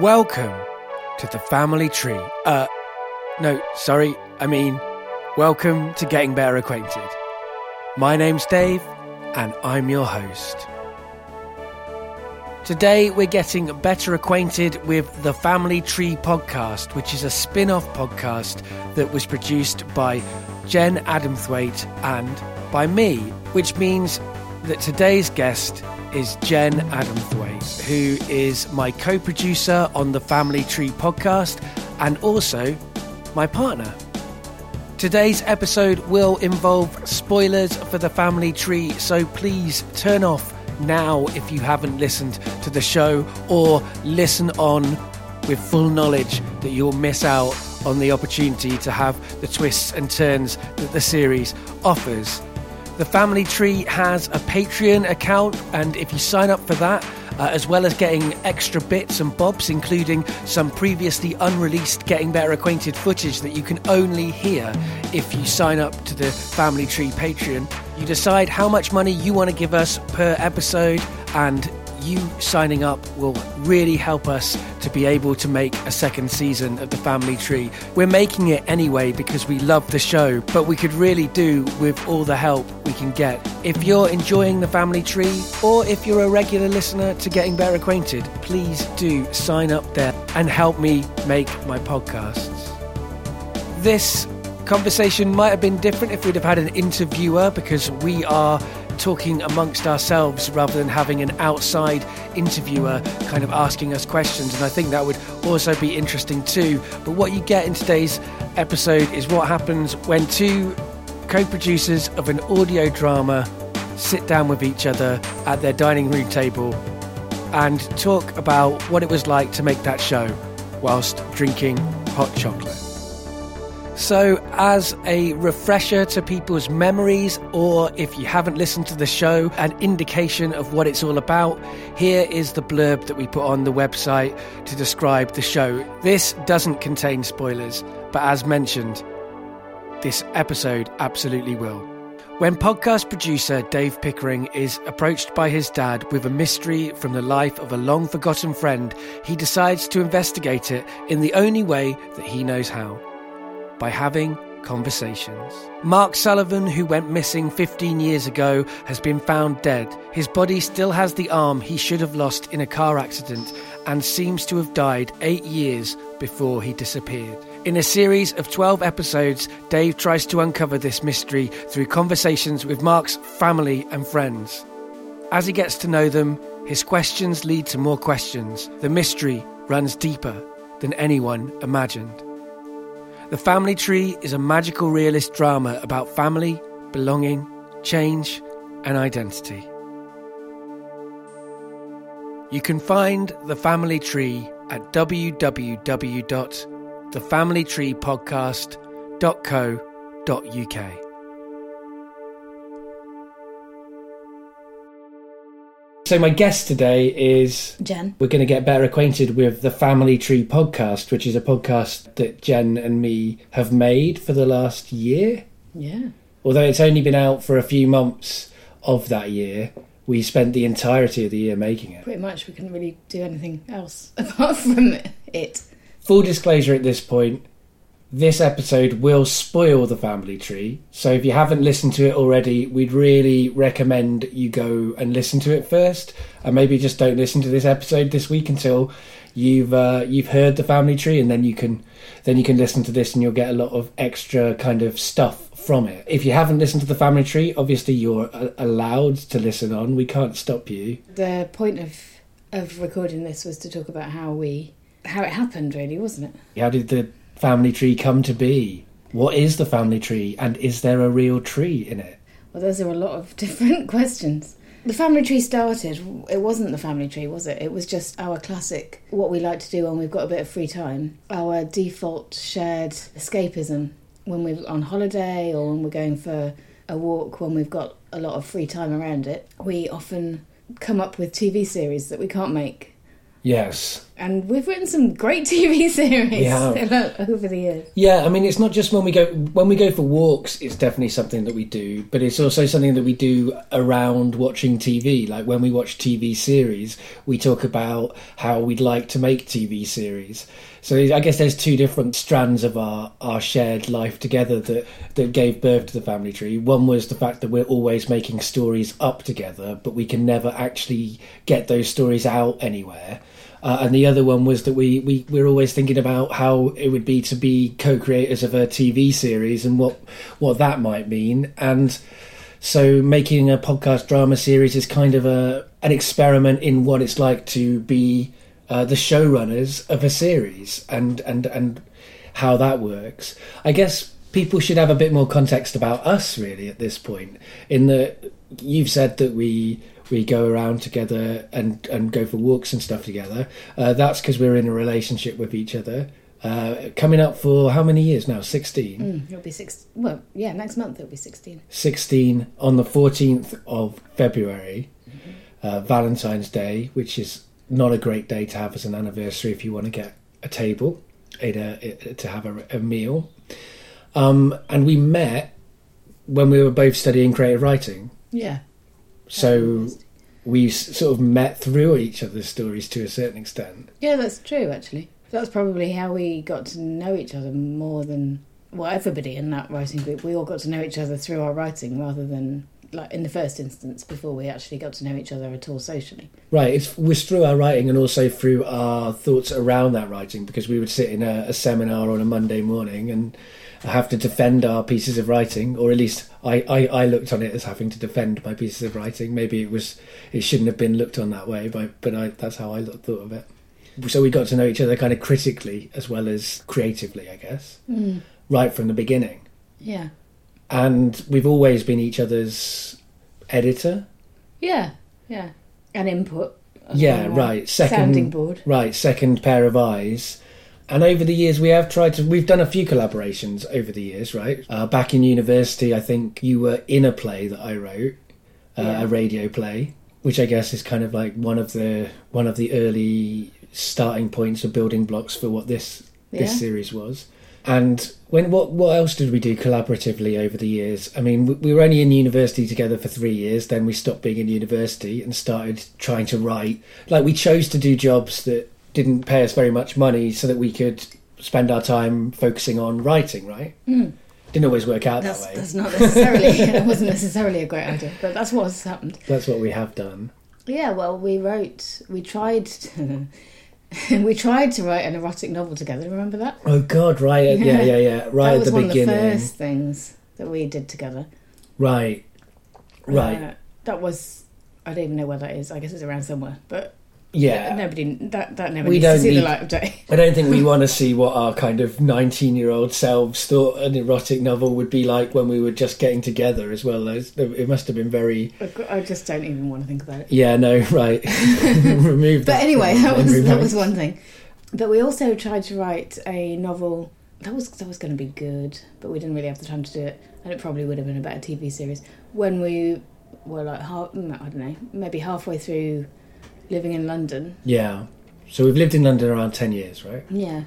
Welcome to The Family Tree. Welcome to Getting Better Acquainted. My name's Dave, and I'm your host. Today we're getting better acquainted with The Family Tree podcast, which is a spin-off podcast that was produced by Jen Adamthwaite and by me, which means that today's guest is Jen Adamthwaite, who is my co-producer on the Family Tree podcast and also my partner. Today's episode will involve spoilers for the Family Tree, so please turn off now if you haven't listened to the show, or listen on with full knowledge that you'll miss out on the opportunity to have the twists and turns that the series offers. The Family Tree has a Patreon account, and if you sign up for that, as well as getting extra bits and bobs, including some previously unreleased Getting Better Acquainted footage that you can only hear if you sign up to the Family Tree Patreon, you decide how much money you want to give us per episode, and you signing up will really help us to be able to make a second season of The Family Tree. We're making it anyway because we love the show, but we could really do with all the help we can get. If you're enjoying The Family Tree, or if you're a regular listener to Getting Better Acquainted, please do sign up there and help me make my podcasts. This conversation might have been different if we'd have had an interviewer, because we are talking amongst ourselves rather than having an outside interviewer kind of asking us questions, and I think that would also be interesting too. But what you get in today's episode is what happens when two co-producers of an audio drama sit down with each other at their dining room table and talk about what it was like to make that show whilst drinking hot chocolate. So as a refresher to people's memories, or if you haven't listened to the show, an indication of what it's all about, here is the blurb that we put on the website to describe the show. This doesn't contain spoilers, but as mentioned, this episode absolutely will. When podcast producer Dave Pickering is approached by his dad with a mystery from the life of a long-forgotten friend, he decides to investigate it in the only way that he knows how: by having conversations. Mark Sullivan, who went missing 15 years ago, has been found dead. His body still has the arm he should have lost in a car accident and seems to have died 8 years before he disappeared. In a series of 12 episodes, Dave tries to uncover this mystery through conversations with Mark's family and friends. As he gets to know them, his questions lead to more questions. The mystery runs deeper than anyone imagined. The Family Tree is a magical realist drama about family, belonging, change, and identity. You can find The Family Tree at www.thefamilytreepodcast.co.uk. So my guest today is Jen. We're going to get better acquainted with the Family Tree podcast, which is a podcast that Jen and me have made for the last year. Yeah. Although it's only been out for a few months of that year, we spent the entirety of the year making it. Pretty much, we couldn't really do anything else apart from it. Full disclosure at this point, this episode will spoil The Family Tree, so if you haven't listened to it already, we'd really recommend you go and listen to it first, and maybe just don't listen to this episode this week until you've heard The Family Tree, and then you can listen to this, and you'll get a lot of extra kind of stuff from it. If you haven't listened to The Family Tree, obviously you're allowed to listen on. We can't stop you. The point of recording this was to talk about how it happened, really, wasn't it? How did the Family Tree come to be? What is the Family Tree, and is there a real tree in it? Well, those are a lot of different questions. The Family Tree started, it wasn't the Family Tree, was it? It was just our classic, what we like to do when we've got a bit of free time, our default shared escapism when we're on holiday or when we're going for a walk, when we've got a lot of free time around it. We often come up with TV series that we can't make. Yes. And we've written some great TV series over the years. Yeah, I mean, it's not just when we go for walks, it's definitely something that we do, but it's also something that we do around watching TV. Like when we watch TV series, we talk about how we'd like to make TV series. So I guess there's two different strands of our shared life together that gave birth to The Family Tree. One was the fact that we're always making stories up together, but we can never actually get those stories out anywhere. And the other one was that we're always thinking about how it would be to be co-creators of a TV series and what that might mean. And so making a podcast drama series is kind of an experiment in what it's like to be the showrunners of a series and how that works. I guess people should have a bit more context about us, really, at this point, in that you've said that we go around together and go for walks and stuff together. That's because we're in a relationship with each other. Coming up for how many years now? 16? It'll be 6. Well, yeah, next month it'll be 16. 16 on the 14th of February, Valentine's Day, which is not a great day to have as an anniversary if you want to get a table, to have a meal. And we met when we were both studying creative writing. Yeah. So we sort of met through each other's stories to a certain extent. Yeah, that's true, actually. That's probably how we got to know each other more than... Well, everybody in that writing group, we all got to know each other through our writing rather than, like, in the first instance, before we actually got to know each other at all socially. Right, it was through our writing and also through our thoughts around that writing, because we would sit in a seminar on a Monday morning and have to defend our pieces of writing, or at least I looked on it as having to defend my pieces of writing. Maybe it shouldn't have been looked on that way, but that's how I thought of it. So we got to know each other kind of critically as well as creatively, I guess, right from the beginning. Yeah. And we've always been each other's editor. Yeah, yeah. And input. Yeah, right. Sounding board. Right, second pair of eyes. And over the years, we've done a few collaborations over the years, right? Back in university, I think you were in a play that I wrote, a radio play, which I guess is kind of like one of the early starting points or building blocks for what this series was. And what else did we do collaboratively over the years? I mean, we were only in university together for 3 years. Then we stopped being in university and started trying to write. Like, we chose to do jobs that didn't pay us very much money so that we could spend our time focusing on writing, right? Didn't always work out that way. That wasn't necessarily a great idea, but that's what has happened. That's what we have done. Yeah, well, we tried to write an erotic novel together, remember that? Oh, God, right. Yeah. Right at the beginning. That was one of the first things that we did together. Right. That was... I don't even know where that is. I guess it's around somewhere, but... Yeah. That never needs to see the light of day. I don't think we want to see what our kind of 19-year-old selves thought an erotic novel would be like when we were just getting together as well. It must have been very... I just don't even want to think about it. Yeah, no, right. Remove that. But anyway, that was one thing. But we also tried to write a novel that was going to be good, but we didn't really have the time to do it, and it probably would have been a better TV series. When we were like, maybe halfway through... living in London. Yeah. So we've lived in London around 10 years, right? Yeah.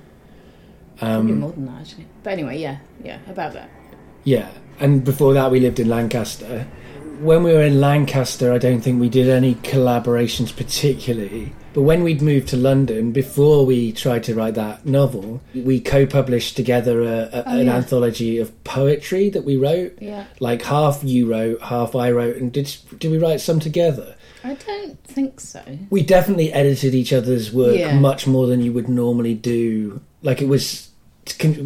Probably more than that, actually. But anyway, yeah, about that. Yeah. And before that, we lived in Lancaster. When we were in Lancaster, I don't think we did any collaborations particularly. But when we'd moved to London, before we tried to write that novel, we co-published together an anthology of poetry that we wrote. Yeah. Like half you wrote, half I wrote. And did we write some together? I don't think so. We definitely edited each other's work much more than you would normally do. Like, it was...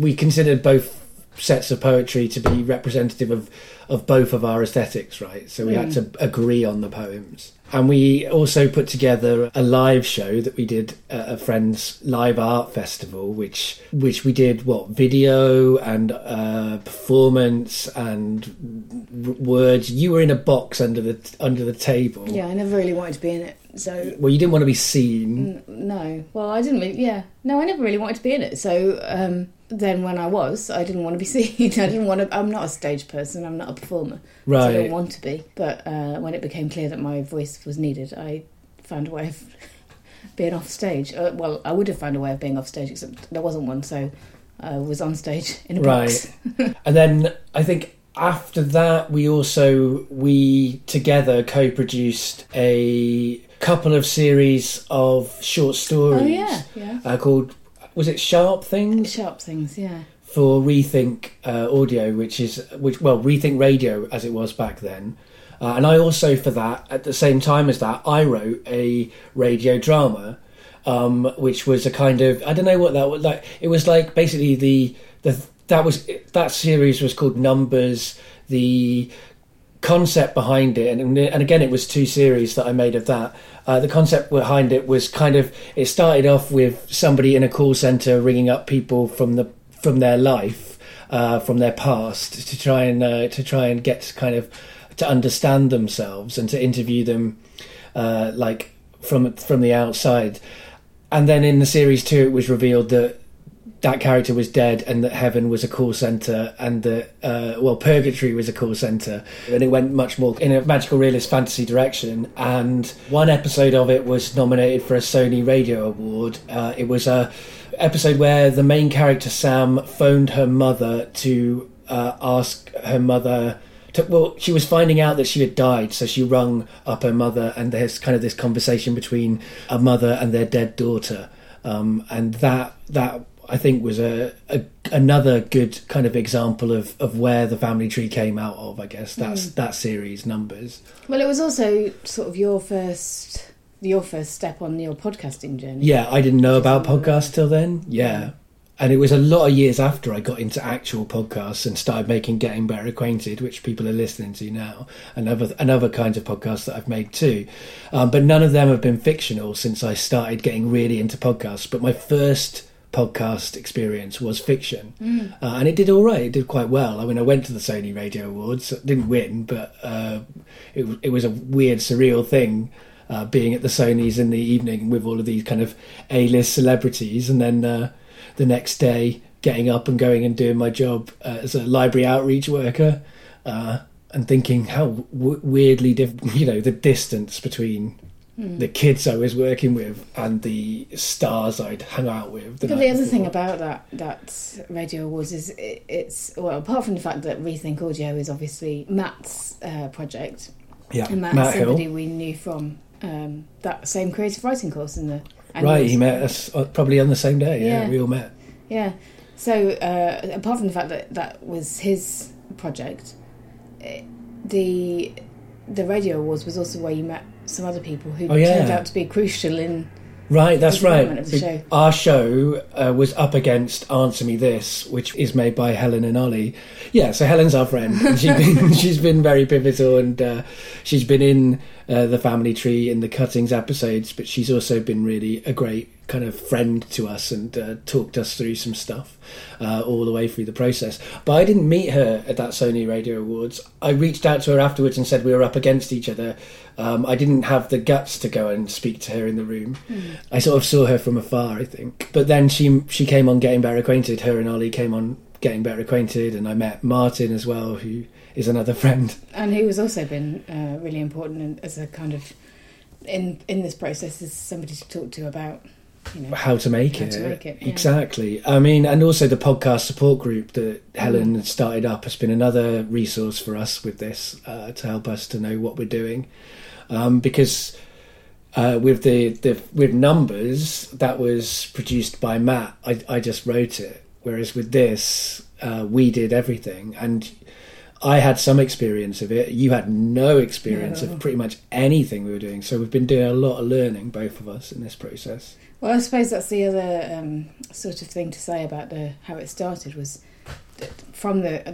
We considered both sets of poetry to be representative of both of our aesthetics, right? So we had to agree on the poems. And we also put together a live show that we did at a friend's live art festival, which we did, video and performance and words. You were in a box under the table. Yeah, I never really wanted to be in it, so... Well, you didn't want to be seen. No. Well, I didn't really... Yeah. No, I never really wanted to be in it, so... Then when I was, I didn't want to be seen. I'm not a stage person, I'm not a performer. Right. So I don't want to be. But when it became clear that my voice was needed, I found a way of being off stage. Well, I would have found a way of being off stage, except there wasn't one, so I was on stage in a box. Right. And then I think after that, we together co-produced a couple of series of short stories. Oh, yeah, yeah. Called, was it Sharp Things? Sharp Things, yeah. For Rethink Audio, which Rethink Radio as it was back then. And I also, for that, at the same time as that, I wrote a radio drama, which was a kind of, I don't know what that was like. It was like basically that series was called Numbers. The concept behind it, and again, it was two series that I made of that. The concept behind it was kind of, it started off with somebody in a call centre ringing up people from their life, from their past, to try and get kind of to understand themselves and to interview them like from the outside. And then in the series 2, it was revealed that that character was dead and that heaven was a call centre and that, purgatory was a call centre. And it went much more in a magical realist fantasy direction. And one episode of it was nominated for a Sony Radio Award. It was a episode where the main character, Sam, phoned her mother to ask her mother... she was finding out that she had died, so she rung up her mother, and there's kind of this conversation between a mother and their dead daughter, and that I think was another good kind of example of where the Family Tree came out of. I guess that's that series, Numbers. Well, it was also sort of your first step on your podcasting journey. Yeah, I didn't know about podcasts till then. Yeah. And it was a lot of years after I got into actual podcasts and started making Getting Better Acquainted, which people are listening to now, and other kinds of podcasts that I've made too. But none of them have been fictional since I started getting really into podcasts. But my first podcast experience was fiction. And it did all right. It did quite well. I mean, I went to the Sony Radio Awards. Didn't win, but it was a weird, surreal thing. Being at the Sonys in the evening with all of these kind of A-list celebrities, and then... the next day, getting up and going and doing my job as a library outreach worker, and thinking how weirdly different, you know, the distance between the kids I was working with and the stars I'd hung out with. But the other thing about that Radio Awards is it's, well, apart from the fact that Rethink Audio is obviously Matt's project, yeah, and Matt somebody Hill. We knew from that same creative writing course in the... Right, he met us probably on the same day, yeah, we all met. Yeah, so apart from the fact that that was his project, the Radio Awards was also where you met some other people who turned out to be crucial in... Right, that's right. Of the show. Our show was up against Answer Me This, which is made by Helen and Ollie. Yeah, so Helen's our friend. She's been very pivotal, and she's been in the Family Tree in the Cuttings episodes, but she's also been really a great kind of friend to us and talked us through some stuff all the way through the process. But I didn't meet her at that Sony Radio Awards. I reached out to her afterwards and said we were up against each other. I didn't have the guts to go and speak to her in the room. I sort of saw her from afar, I think. But then she came on Getting Better Acquainted. Her and Ollie came on Getting Better Acquainted, and I met Martin as well, who is another friend. And who has also been really important as a kind of, in this process, as somebody to talk to about... You know, how to make it. Yeah. Exactly. I mean, and also the podcast support group that Helen had started up has been another resource for us with this to help us to know what we're doing, because with Numbers, that was produced by Matt. I just wrote it, whereas with this we did everything, and I had some experience of it. You had no experience of pretty much anything we were doing. So we've been doing a lot of learning, both of us, in this process. Well, I suppose that's the other sort of thing to say about how it started was from the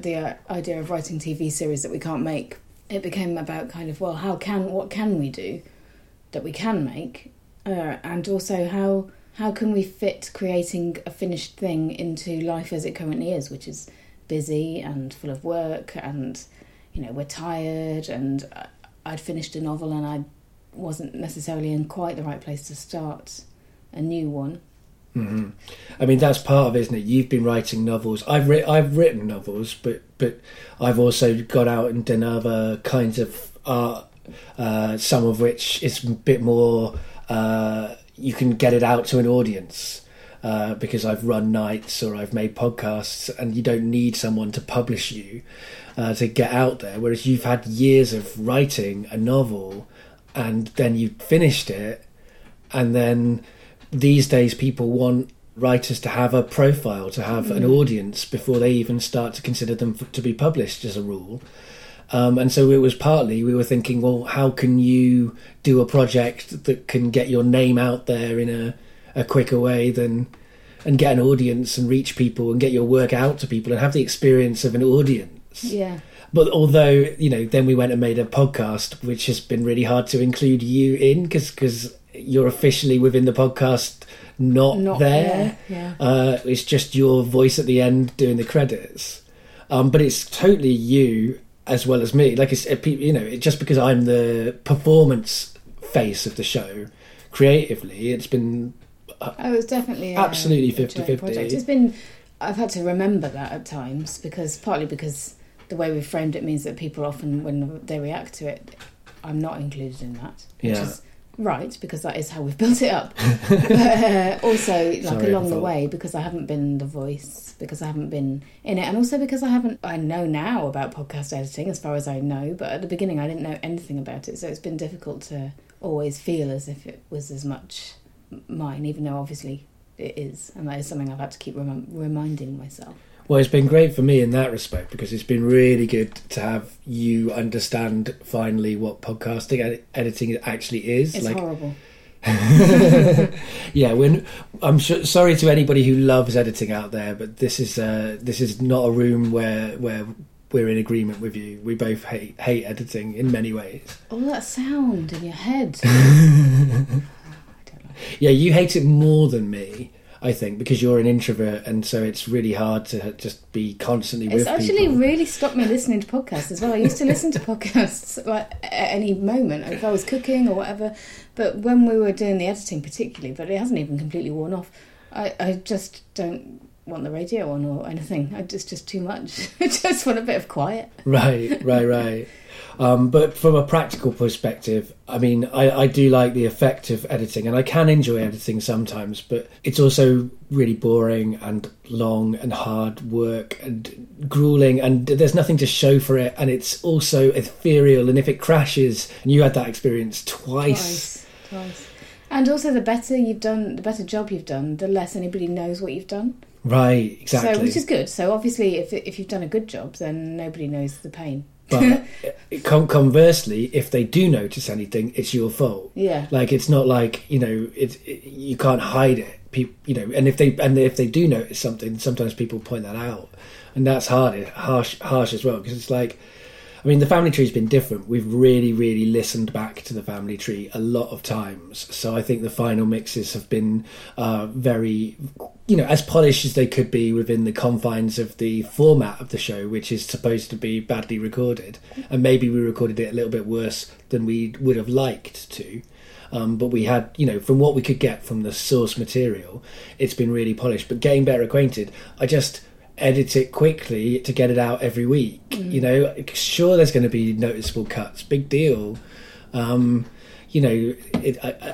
idea of writing TV series that we can't make. It became about kind of, well, what can we do that we can make, and also how can we fit creating a finished thing into life as it currently is, which is busy and full of work, and you know, we're tired, and I'd finished a novel and I wasn't necessarily in quite the right place to start a new one. Mm-hmm. I mean, that's part of it, isn't it? You've been writing novels. I've written novels, but I've also got out and done other kinds of art, some of which is a bit more you can get it out to an audience. Because I've run nights or I've made podcasts, and you don't need someone to publish you to get out there. Whereas you've had years of writing a novel, and then you finished it, and then these days people want writers to have a profile, to have an audience before they even start to consider them to be published as a rule. And so it was partly we were thinking, well, how can you do a project that can get your name out there in a quicker way than, and get an audience and reach people and get your work out to people and have the experience of an audience. Yeah. But although, you know, then we went and made a podcast, which has been really hard to include you in because you're officially within the podcast, not there. Yeah. It's just your voice at the end doing the credits. But it's totally you as well as me. Like, it's, you know, it, just because I'm the performance face of the show creatively, it's been... Oh, it's definitely absolutely 50-50. It's been, I've had to remember that at times, because partly because the way we've framed it means that people often, when they react to it, I'm not included in that, which is right, because that is how we've built it up. But also, like, along the way, because I haven't been the voice, because I haven't been in it, and also because I know now about podcast editing as far as I know, but at the beginning I didn't know anything about it, so it's been difficult to always feel as if it was as much mine, even though obviously it is, and that is something I've had to keep reminding myself. Well, it's been great for me in that respect, because it's been really good to have you understand finally what podcasting editing actually is. It's like, horrible. Yeah, I'm sorry to anybody who loves editing out there, but this is not a room where we're in agreement with you. We both hate editing in many ways. All that sound in your head. Yeah, you hate it more than me, I think, because you're an introvert, and so it's really hard to just be constantly with people. It's actually really stopped me listening to podcasts as well. I used to listen to podcasts at any moment, if I was cooking or whatever, but when we were doing the editing particularly, but it hasn't even completely worn off, I just don't want the radio on or anything. It's just too much. I just want a bit of quiet. Right. But from a practical perspective, I mean, I do like the effect of editing, and I can enjoy editing sometimes, but it's also really boring and long and hard work and grueling, and there's nothing to show for it, and it's also ethereal, and if it crashes, and you had that experience twice. And also, the better job you've done, the less anybody knows what you've done. Right, exactly. So, which is good. So obviously, if you've done a good job, then nobody knows the pain. But conversely, if they do notice anything, it's your fault. Yeah. Like, it's not like, you know, you can't hide it. People, you know, and if they do notice something, sometimes people point that out, and that's harsh as well, because it's like, I mean, the Family Tree's been different. We've really, really listened back to the Family Tree a lot of times. So I think the final mixes have been very, you know, as polished as they could be within the confines of the format of the show, which is supposed to be badly recorded. And maybe we recorded it a little bit worse than we would have liked to. But we had, you know, from what we could get from the source material, it's been really polished. But Getting Better Acquainted, I just... edit it quickly to get it out every week. You know, sure, there's going to be noticeable cuts, big deal. You know,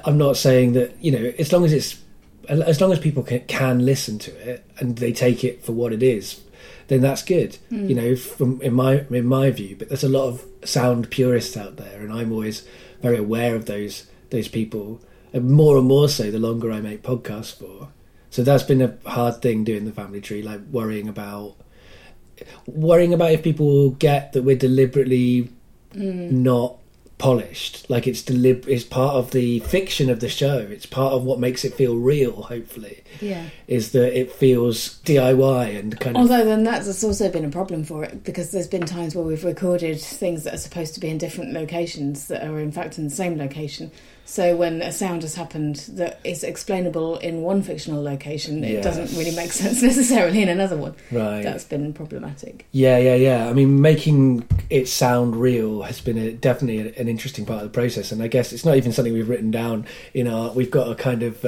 I'm not saying that, you know, as long as people can listen to it and they take it for what it is, then that's good. You know, from in my view. But there's a lot of sound purists out there, and I'm always very aware of those people, and more so the longer I make podcasts for. So that's been a hard thing doing the Family Tree, like worrying about if people will get that we're deliberately not polished. Like, it's part of the fiction of the show. It's part of what makes it feel real, hopefully. Yeah. Is that it feels DIY and kind of... Although then that's also been a problem for it, because there's been times where we've recorded things that are supposed to be in different locations that are in fact in the same location. So when a sound has happened that is explainable in one fictional location, it doesn't really make sense necessarily in another one. Right. That's been problematic. Yeah. I mean, making it sound real has been definitely an interesting part of the process. And I guess it's not even something we've written down in our... We've got a kind of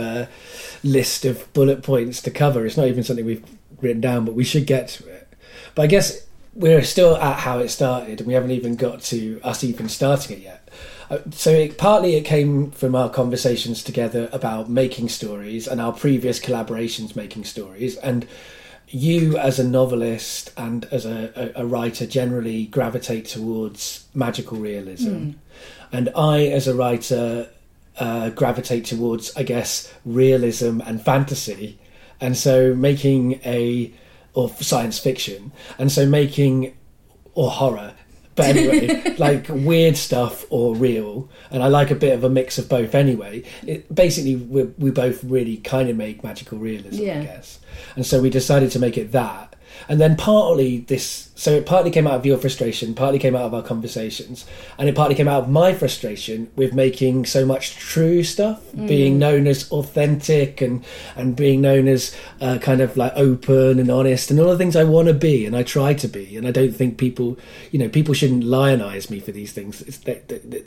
list of bullet points to cover. It's not even something we've written down, but we should get to it. But I guess we're still at how it started, and we haven't even got to us even starting it yet. So it came from our conversations together about making stories and our previous collaborations making stories. And you as a novelist and as a writer generally gravitate towards magical realism. Mm. And I as a writer gravitate towards, I guess, realism and fantasy. And so or science fiction. And so or horror. But anyway, like weird stuff or real. And I like a bit of a mix of both anyway. Basically, we both really kind of make magical realism, yeah. I guess. And so we decided to make it that. And then it partly came out of your frustration, partly came out of our conversations, and it partly came out of my frustration with making so much true stuff, being known as authentic and being known as kind of like open and honest and all the things I want to be and I try to be. And I don't think people shouldn't lionize me for these things.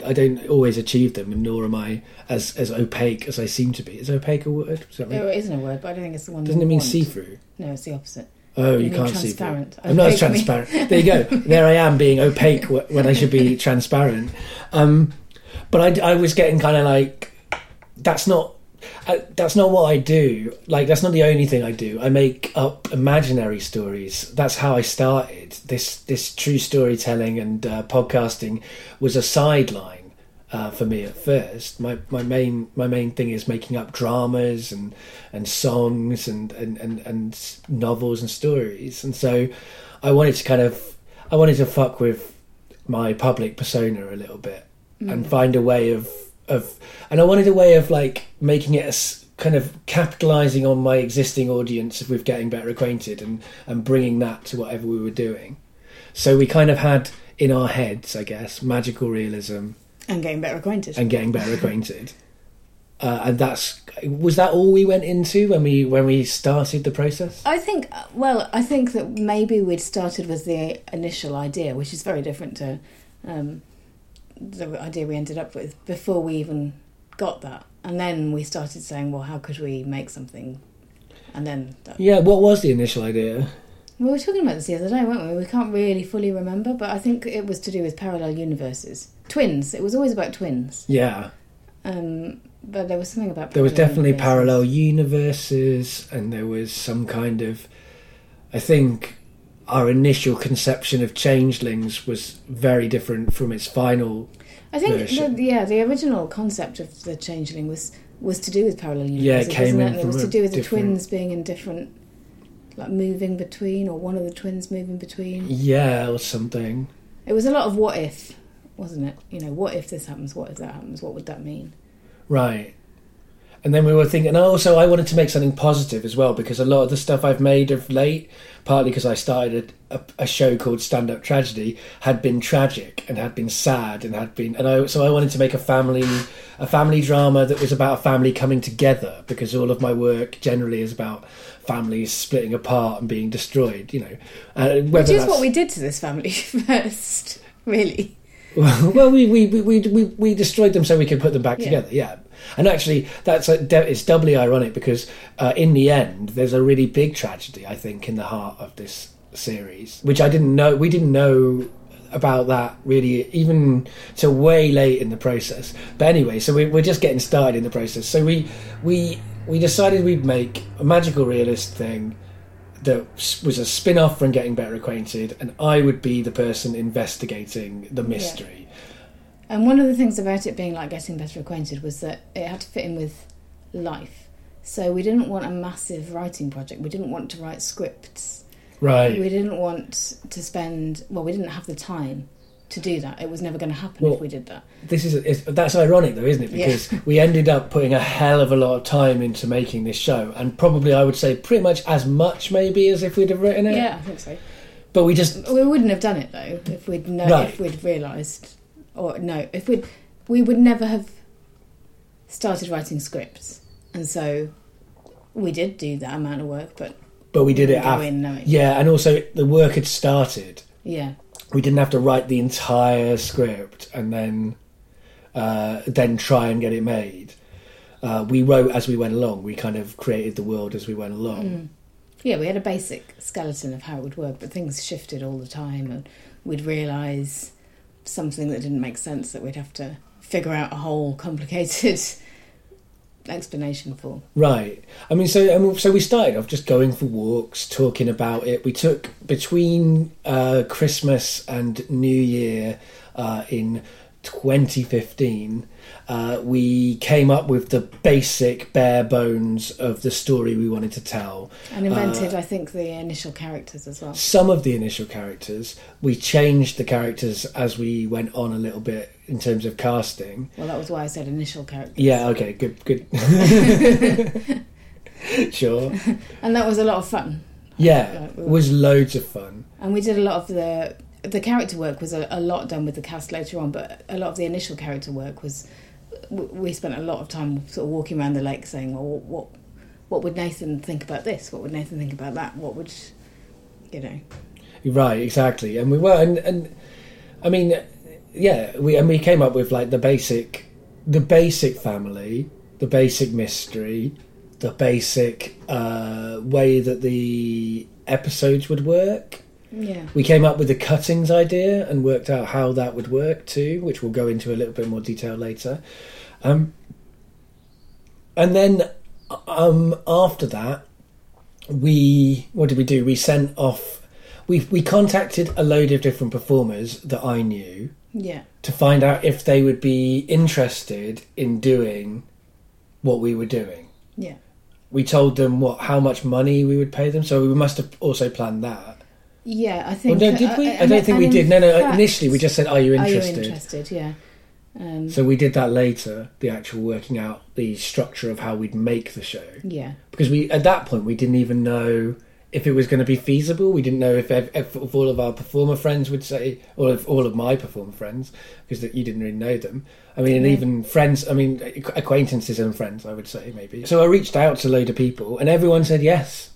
I don't always achieve them, and nor am I as opaque as I seem to be. Is opaque a word? No, it isn't a word, but I don't think it's the one. Doesn't it mean see-through? No, it's the opposite. Oh, you can't see. I'm not as transparent. There you go. There I am being opaque when I should be transparent. But I was getting kind of like, that's not what I do. Like, that's not the only thing I do. I make up imaginary stories. That's how I started. This true storytelling and podcasting was a sideline. For me at first, my main thing is making up dramas and songs and novels and stories, and so I wanted to fuck with my public persona a little bit and find a way and I wanted a way of like making it kind of capitalising on my existing audience with Getting Better Acquainted and bringing that to whatever we were doing. So we kind of had in our heads, I guess, magical realism. And Getting Better Acquainted. And was that all we went into when we started the process? I think that maybe we'd started with the initial idea, which is very different to the idea we ended up with before we even got that. And then we started saying, well, how could we make something? And then... what was the initial idea? We were talking about this the other day, weren't we? We can't really fully remember, but I think it was to do with parallel universes. Twins. It was always about twins. Yeah. But there was something about... There was definitely parallel universes, and there was some kind of... I think our initial conception of Changelings was very different from its final version. The original concept of the Changeling was to do with parallel universes. Yeah, it came in from... It was to do with the twins being in different... Like moving between, or one of the twins moving between. Yeah, or something. It was a lot of what if, wasn't it? You know, what if this happens? What if that happens? What would that mean? Right. And then we were thinking, also I wanted to make something positive as well, because a lot of the stuff I've made of late, partly because I started a show called Stand Up Tragedy, had been tragic and had been sad and had been... So I wanted to make a family drama that was about a family coming together, because all of my work generally is about... families splitting apart and being destroyed, you know. Which is what we did to this family first, really. Well, we destroyed them so we could put them back together, yeah. And actually, it's doubly ironic because in the end, there's a really big tragedy, I think, in the heart of this series, which we didn't know about that really even till way late in the process. But anyway, so we're just getting started in the process. So we decided we'd make a magical realist thing that was a spin-off from Getting Better Acquainted, and I would be the person investigating the mystery. Yeah. And one of the things about it being like Getting Better Acquainted was that it had to fit in with life. So we didn't want a massive writing project. We didn't want to write scripts. Right. We didn't want to we didn't have the time to do that. It was never going to happen if we did that. That's ironic though, isn't it? Because we ended up putting a hell of a lot of time into making this show, and probably I would say pretty much as much maybe as if we'd have written it. Yeah, I think so. But we wouldn't have done it though if we'd if we'd realised, or no, if we would never have started writing scripts, and so we did do that amount of work, but we did it after. Yeah, and also the work had started. Yeah. We didn't have to write the entire script and then try and get it made. We wrote as we went along. We kind of created the world as we went along. Mm. Yeah, we had a basic skeleton of how it would work, but things shifted all the time, and we'd realise something that didn't make sense that we'd have to figure out a whole complicated explanation for. Right. I mean, so we started off just going for walks, talking about it. We took between Christmas and New Year in 2015, we came up with the basic bare bones of the story we wanted to tell. And invented, I think, the initial characters as well. Some of the initial characters. We changed the characters as we went on a little bit in terms of casting. Well, that was why I said initial characters. Yeah, okay, good. Sure. And that was a lot of fun. Yeah, it was loads of fun. And we did a lot of the character work was a lot done with the cast later on, but a lot of the initial character work was, we spent a lot of time sort of walking around the lake saying, well, what would Nathan think about this? What would Nathan think about that? What would, you know? Right, exactly. And we were, and I mean, yeah, we came up with like the basic family, the basic mystery, the basic way that the episodes would work. Yeah. We came up with the cuttings idea and worked out how that would work too, which we'll go into a little bit more detail later. And then after that, what did we do? We sent off... We contacted a load of different performers that I knew, yeah, to find out if they would be interested in doing what we were doing. Yeah. We told them how much money we would pay them, so we must have also planned that. Yeah, I think... Well, no, did we? I don't think we did. No, initially we just said, are you interested? Are you interested, yeah. So we did that later, the actual working out the structure of how we'd make the show. Yeah. Because at that point, we didn't even know if it was going to be feasible. We didn't know if all of our performer friends would say, or if all of my performer friends, because you didn't really know them. I mean, and even friends, I mean, acquaintances and friends, I would say, maybe. So I reached out to a load of people, and everyone said yes.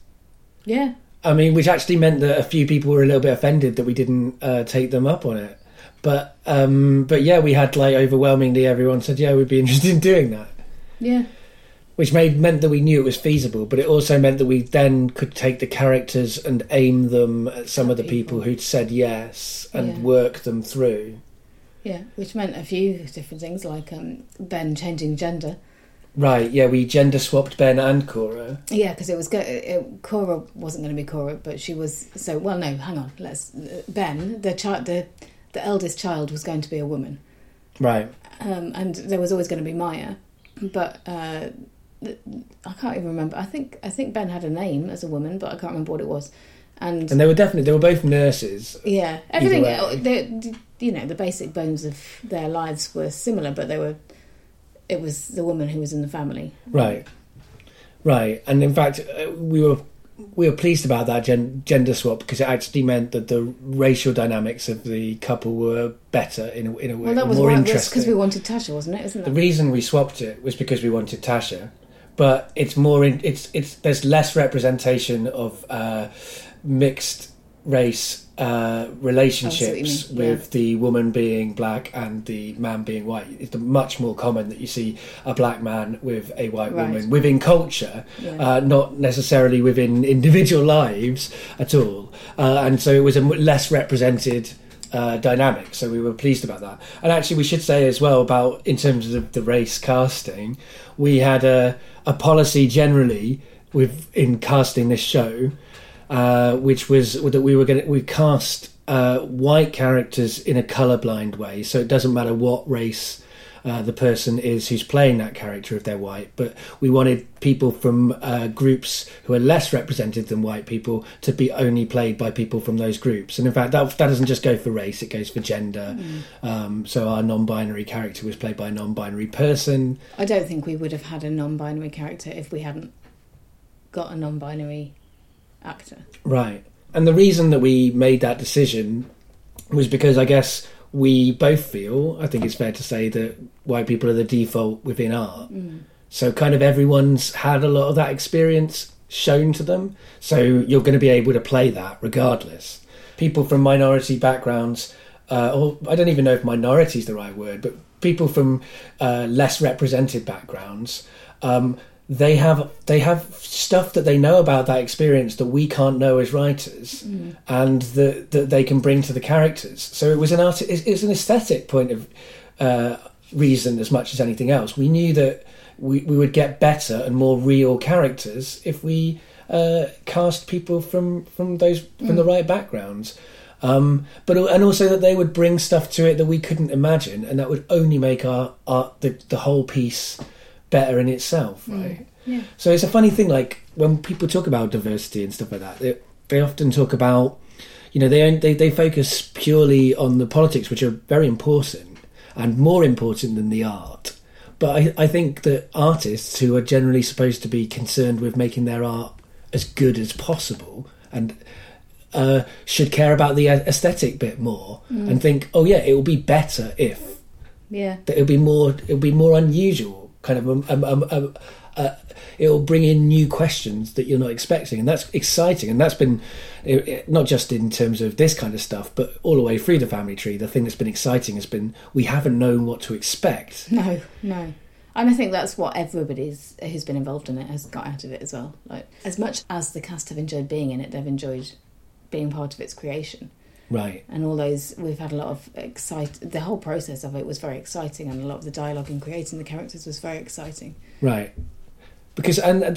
Yeah. I mean, which actually meant that a few people were a little bit offended that we didn't take them up on it. But yeah, we had like overwhelmingly everyone said, yeah, we'd be interested in doing that. Yeah. Which meant that we knew it was feasible, but it also meant that we then could take the characters and aim them at some of the people who'd said yes and work them through. Yeah, which meant a few different things, like Ben changing gender. Right, yeah, we gender swapped Ben and Cora. Yeah, because it was Cora wasn't going to be Cora, but she was. So, well, no, hang on. Ben, the eldest child, was going to be a woman. Right. And there was always going to be Maya, but I can't even remember. I think Ben had a name as a woman, but I can't remember what it was. And they were both nurses. Yeah, everything. The basic bones of their lives were similar, but they were. It was the woman who was in the family. Right. And in fact, we were pleased about that gender swap because it actually meant that the racial dynamics of the couple were better in a way. Well, that was more interesting. That's because we wanted Tasha, wasn't it? Isn't that the reason we swapped it was because we wanted Tasha, but it's more. There's less representation of mixed race relationships with the woman being black and the man being white. It's much more common that you see a black man with a white woman within culture, not necessarily within individual lives at all. And so it was a less represented dynamic. So we were pleased about that. And actually, we should say as well about in terms of the race casting, we had a policy generally in casting this show. Which was that we cast white characters in a colourblind way, so it doesn't matter what race the person is who's playing that character if they're white. But we wanted people from groups who are less represented than white people to be only played by people from those groups. And in fact, that doesn't just go for race; it goes for gender. So our non-binary character was played by a non-binary person. I don't think we would have had a non-binary character if we hadn't got a non-binary actor. Right. And the reason that we made that decision was because I guess we both feel, I think it's fair to say, that white people are the default within art. So kind of everyone's had a lot of that experience shown to them. So you're going to be able to play that regardless. People from minority backgrounds, or I don't even know if minority is the right word, but people from less represented backgrounds, they have stuff that they know about that experience that we can't know as writers, and that they can bring to the characters. So it was an aesthetic point of reason as much as anything else. We knew that we would get better and more real characters if we cast people from the right backgrounds. But also that they would bring stuff to it that we couldn't imagine, and that would only make the whole piece better in itself, right? Yeah. So it's a funny thing, like when people talk about diversity and stuff like that, they often talk about, you know, they focus purely on the politics, which are very important and more important than the art. But I think that artists who are generally supposed to be concerned with making their art as good as possible and should care about the aesthetic bit more and think, oh yeah, it will be better if it'll be more unusual, kind of it'll bring in new questions that you're not expecting, and that's exciting. And that's been not just in terms of this kind of stuff, but all the way through The Family Tree. The thing that's been exciting has been we haven't known what to expect. No. And I think that's what everybody who's been involved in it has got out of it as well. Like, as much as the cast have enjoyed being in it, they've enjoyed being part of its creation. Right. And we've had a lot of the whole process of it was very exciting, and a lot of the dialogue in creating the characters was very exciting. Right. So we got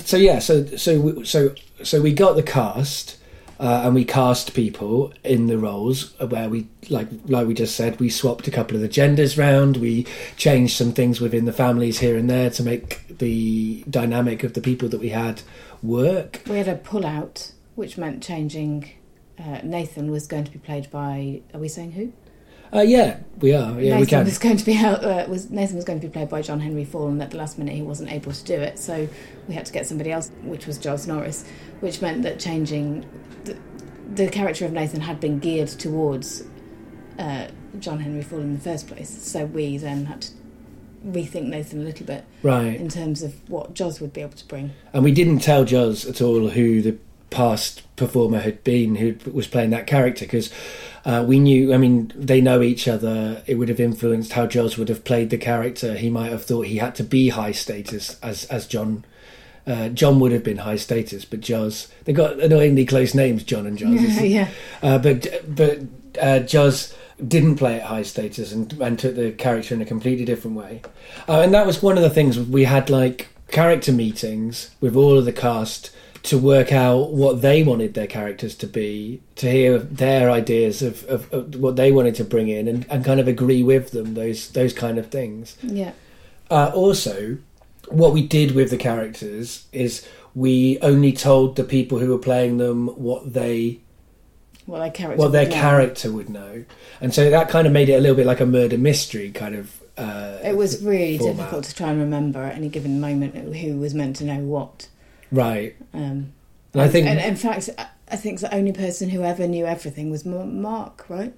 the cast, and we cast people in the roles where we, like we just said, we swapped a couple of the genders round, we changed some things within the families here and there to make the dynamic of the people that we had work. We had a pull-out, which meant changing... Nathan was going to be played by... Are we saying who? Yeah, we are. Yeah, we can. Nathan was going to be played by John Henry Fallon. At the last minute, he wasn't able to do it, so we had to get somebody else, which was Joss Norris, which meant that changing... The character of Nathan had been geared towards John Henry Fallon in the first place, so we then had to rethink Nathan a little bit, right, in terms of what Joss would be able to bring. And we didn't tell Joss at all who the past performer had been who was playing that character, because we knew, I mean, they know each other. It would have influenced how Joss would have played the character. He might have thought he had to be high status as John. John would have been high status, but Joss, they got annoyingly close names, John and Joss. Yeah. But Joss didn't play at high status and took the character in a completely different way. And that was one of the things we had, like, character meetings with all of the cast to work out what they wanted their characters to be, to hear their ideas of what they wanted to bring in and kind of agree with them, those kind of things. Yeah. Also, what we did with the characters is we only told the people who were playing them what their character would know. And so that kind of made it a little bit like a murder mystery kind of it was really format. Difficult to try and remember at any given moment who was meant to know what. Right. And I think... And in fact, I think the only person who ever knew everything was Mark, right?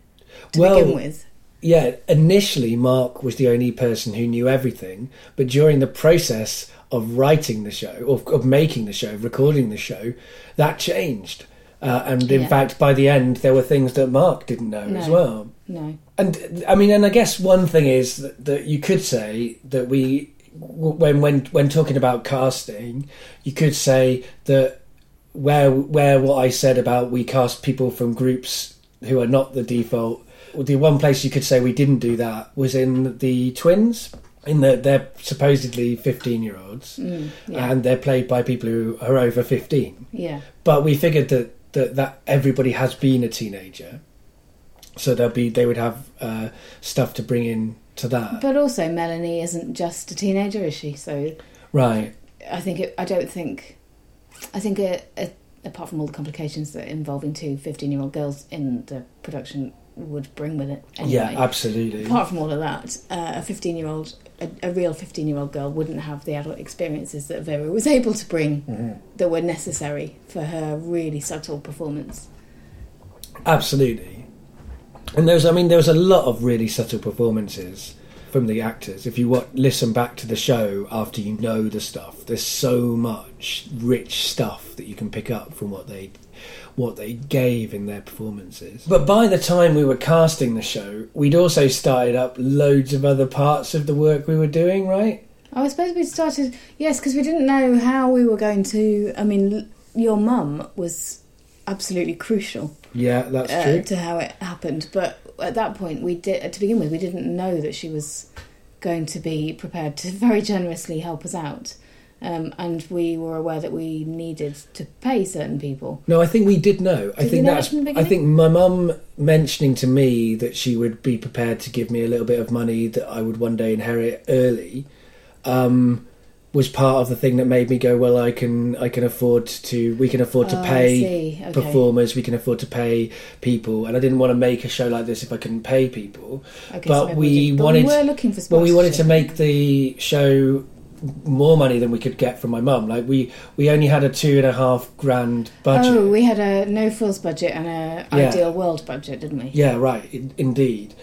Begin with. Yeah, initially Mark was the only person who knew everything, but during the process of writing the show, of making the show, recording the show, that changed. And in fact, by the end, there were things that Mark didn't know as well. No. And, I mean, and I guess one thing is that you could say that we... When talking about casting, you could say that where what I said about we cast people from groups who are not the default, the one place you could say we didn't do that was in the twins, in that they're supposedly 15-year-olds and they're played by people who are over 15. Yeah. But we figured that everybody has been a teenager, so they would have stuff to bring in to that. But also, Melanie isn't just a teenager, is she? So, right. I think apart from all the complications that involving two 15-year-old girls in the production would bring with it. Anyway, yeah, absolutely. Apart from all of that, a real 15-year-old girl wouldn't have the adult experiences that Vera was able to bring that were necessary for her really subtle performance. Absolutely. And there was a lot of really subtle performances from the actors. If you listen back to the show after you know the stuff, there's so much rich stuff that you can pick up from what they gave in their performances. But by the time we were casting the show, we'd also started up loads of other parts of the work we were doing, right? I suppose we'd started... Yes, because we didn't know how we were going to... I mean, your mum was absolutely crucial. Yeah, that's true. To how it happened, but at that point, we did. To begin with, we didn't know that she was going to be prepared to very generously help us out. And we were aware that we needed to pay certain people. No, I think we did know. I think my mum mentioning to me that she would be prepared to give me a little bit of money that I would one day inherit early was part of the thing that made me go, well, we can afford to pay performers, we can afford to pay people, and I didn't want to make a show like this if I couldn't pay people. Okay, but so we wanted to make the show more money than we could get from my mum. Like we only had a $2,500 budget. Oh, we had a no frills budget and a ideal world budget, didn't we? Yeah, right. Indeed,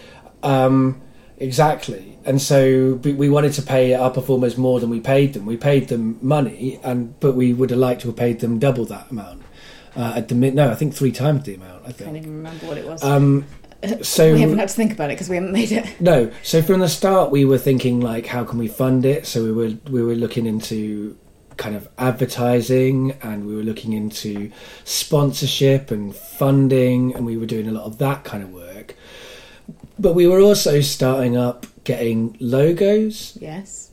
exactly. And so we wanted to pay our performers more than we paid them. We paid them money, but we would have liked to have paid them double that amount. I think 3 times the amount. I can't even remember what it was. So we haven't had to think about it because we haven't made it. No, so from the start we were thinking like, how can we fund it? So we were looking into kind of advertising, and we were looking into sponsorship and funding, and we were doing a lot of that kind of work. But we were also starting up getting logos. Yes.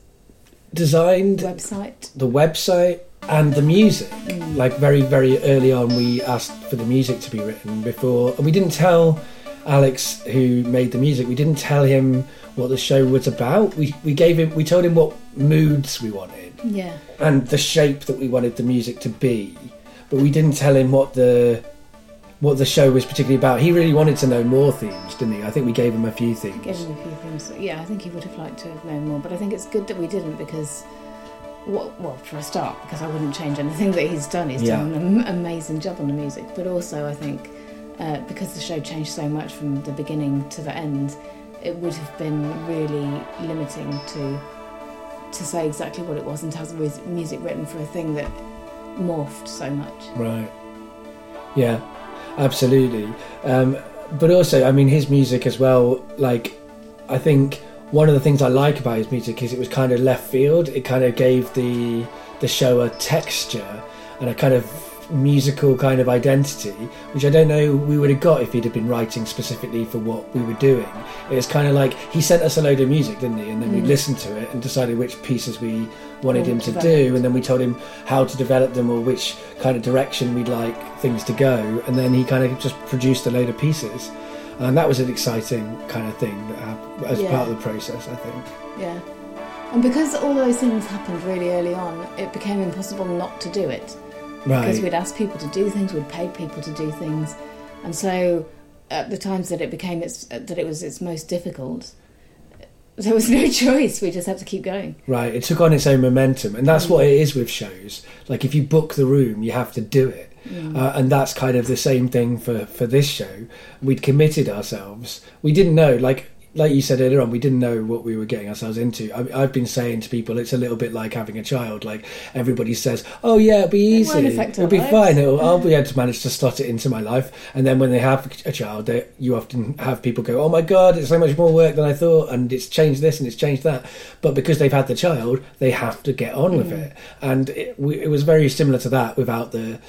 Designed. The website. And the music, like very, very early on, we asked for the music to be written before, and we didn't tell Alex, who made the music, we didn't tell him what the show was about. We told him what moods we wanted, and the shape that we wanted the music to be, but we didn't tell him what the show was particularly about. He really wanted to know more themes, didn't he? I think we gave him a few themes. Yeah, I think he would have liked to have known more, but I think it's good that we didn't, because. Well, for a start, because I wouldn't change anything that he's done. He's done an amazing job on the music. But also, I think, because the show changed so much from the beginning to the end, it would have been really limiting to say exactly what it was and to have the music written for a thing that morphed so much. Right. Yeah, absolutely. But also, I mean, his music as well, like, I think... One of the things I like about his music is it was kind of left field. It kind of gave the show a texture and a kind of musical kind of identity, which I don't know we would have got if he'd have been writing specifically for what we were doing. It's kind of like he sent us a load of music, didn't he? And then we listened to it and decided which pieces we wanted him to do, and then we told him how to develop them or which kind of direction we'd like things to go. And then he kind of just produced a load of pieces. And that was an exciting kind of thing that happened as part of the process, I think. Yeah. And because all those things happened really early on, it became impossible not to do it. Right. Because we'd ask people to do things, we'd pay people to do things. And so at the times that it became its most difficult, there was no choice. We just had to keep going. Right. It took on its own momentum. And that's what it is with shows. Like, if you book the room, you have to do it. And that's kind of the same thing for this show. We'd committed ourselves. We didn't know, like you said earlier on, we didn't know what we were getting ourselves into. I've been saying to people, it's a little bit like having a child. Like, everybody says, oh yeah, it'll be easy, it'll be fine, I'll be able to manage to slot it into my life. And then when they have a child, you often have people go, oh my god, it's so much more work than I thought, and it's changed this and it's changed that. But because they've had the child, they have to get on with it. And it was very similar to that without the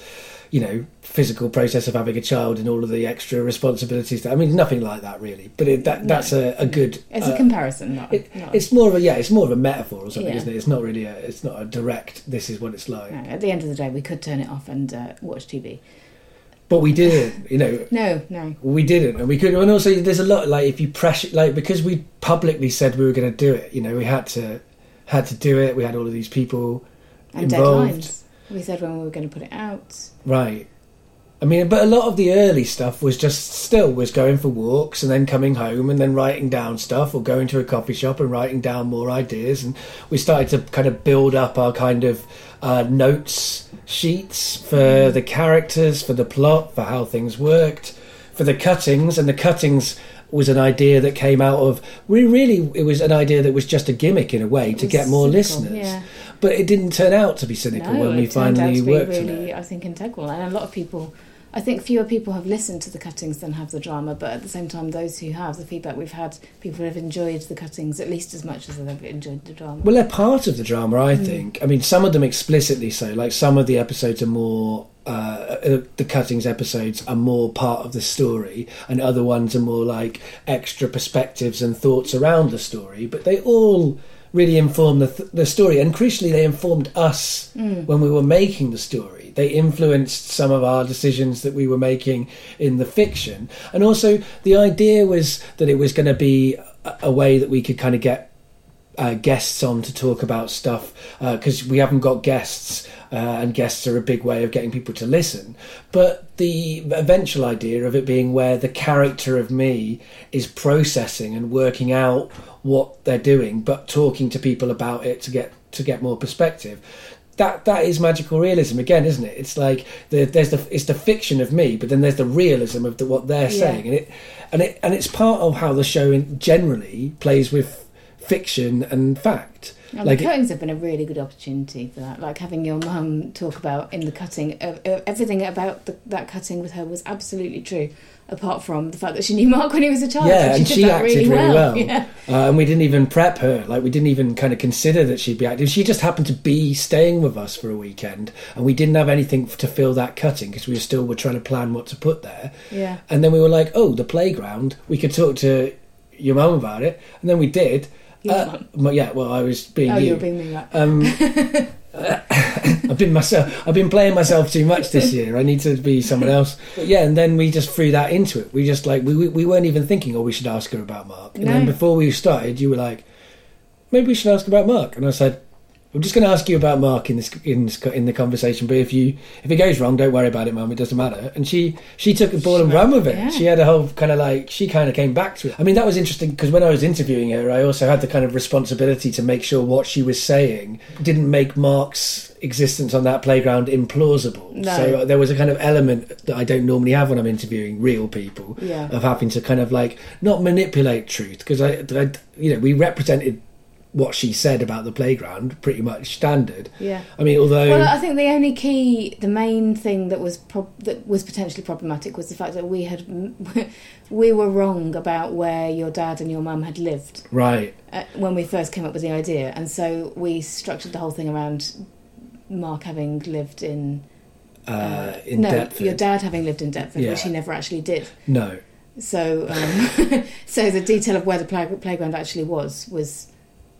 physical process of having a child and all of the extra responsibilities. I mean, nothing like that really. But that's a good. It's a comparison. It's more of a metaphor or something, isn't it? It's not really it's not a direct. This is what it's like. No, at the end of the day, we could turn it off and watch TV. But we didn't, No. We didn't, and we could. And also, there's a lot like if you pressure, like because we publicly said we were going to do it. We had to do it. We had all of these people involved. Deadlines. We said when we were going to put it out. Right. I mean, but a lot of the early stuff was just was going for walks and then coming home and then writing down stuff or going to a coffee shop and writing down more ideas. And we started to kind of build up our kind of notes sheets for the characters, for the plot, for how things worked, for the cuttings. And the cuttings was an idea that came out of... it was an idea that was just a gimmick in a way to get more listeners. Yeah. But it didn't turn out to be cynical when we finally worked on it. Really, I think, integral. And a lot of people, I think fewer people have listened to the cuttings than have the drama, but at the same time, those who have, the feedback we've had, people have enjoyed the cuttings at least as much as they've enjoyed the drama. Well, they're part of the drama, I think. I mean, some of them explicitly so. Like, some of the episodes are more the cuttings episodes are more part of the story, and other ones are more like extra perspectives and thoughts around the story, but they all really inform the story, and crucially they informed us when we were making the story. They influenced some of our decisions that we were making in the fiction, and also the idea was that it was going to be a way that we could kind of get guests on to talk about stuff, because we haven't got guests, and guests are a big way of getting people to listen. But the eventual idea of it being where the character of me is processing and working out what they're doing, but talking to people about it to get more perspective. That is magical realism again, isn't it? It's like it's the fiction of me, but then there's the realism of what they're saying, and it's part of how the show generally plays with fiction and fact. Now, the cuttings have been a really good opportunity for that. Like having your mum talk about in the cutting, everything about that cutting with her was absolutely true, apart from the fact that she knew Mark when he was a child. Yeah, and she acted really well. Yeah. And we didn't even prep her. Like, we didn't even kind of consider that she'd be active. She just happened to be staying with us for a weekend, and we didn't have anything to fill that cutting because we were trying to plan what to put there. Yeah. And then we were like, oh, the playground, we could talk to your mum about it. And then we did. Yeah, well, I was being you. Oh, you were being me, right. I've been playing myself too much this year. I need to be someone else. But yeah, and then we just threw that into it. We just like we weren't even thinking, oh, we should ask her about Mark. And then before we started, you were like, maybe we should ask about Mark. And I said, I'm just going to ask you about Mark in the conversation. But if it goes wrong, don't worry about it, Mum. It doesn't matter. And she took the ball and ran with it. Yeah. She had a whole kind of like she kind of came back to it. I mean, that was interesting because when I was interviewing her, I also had the kind of responsibility to make sure what she was saying didn't make Mark's existence on that playground implausible. No. So there was a kind of element that I don't normally have when I'm interviewing real people of having to kind of like not manipulate truth because I you know we represented what she said about the playground pretty much standard. Yeah. I mean, although... Well, I think the main thing that was potentially problematic was the fact that we were wrong about where your dad and your mum had lived. Right. When we first came up with the idea. And so we structured the whole thing around Mark having lived in Deptford. Your dad having lived in Deptford, which he never actually did. No. So, so the detail of where the playground actually was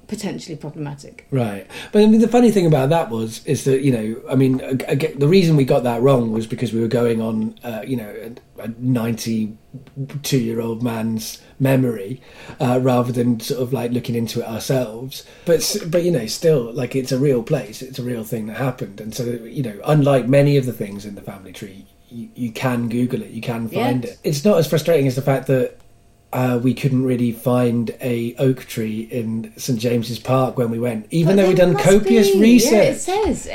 potentially problematic. Right. But I mean, the funny thing about that is that, you know, I mean, the reason we got that wrong was because we were going on, you know, a 92-year-old man's memory rather than sort of like looking into it ourselves. But, you know, still, like, it's a real place. It's a real thing that happened. And so, you know, unlike many of the things in the family tree, you can Google it, you can find it. It's not as frustrating as the fact that we couldn't really find a oak tree in St. James's Park when we went, even though we'd done copious research. Yeah, it says.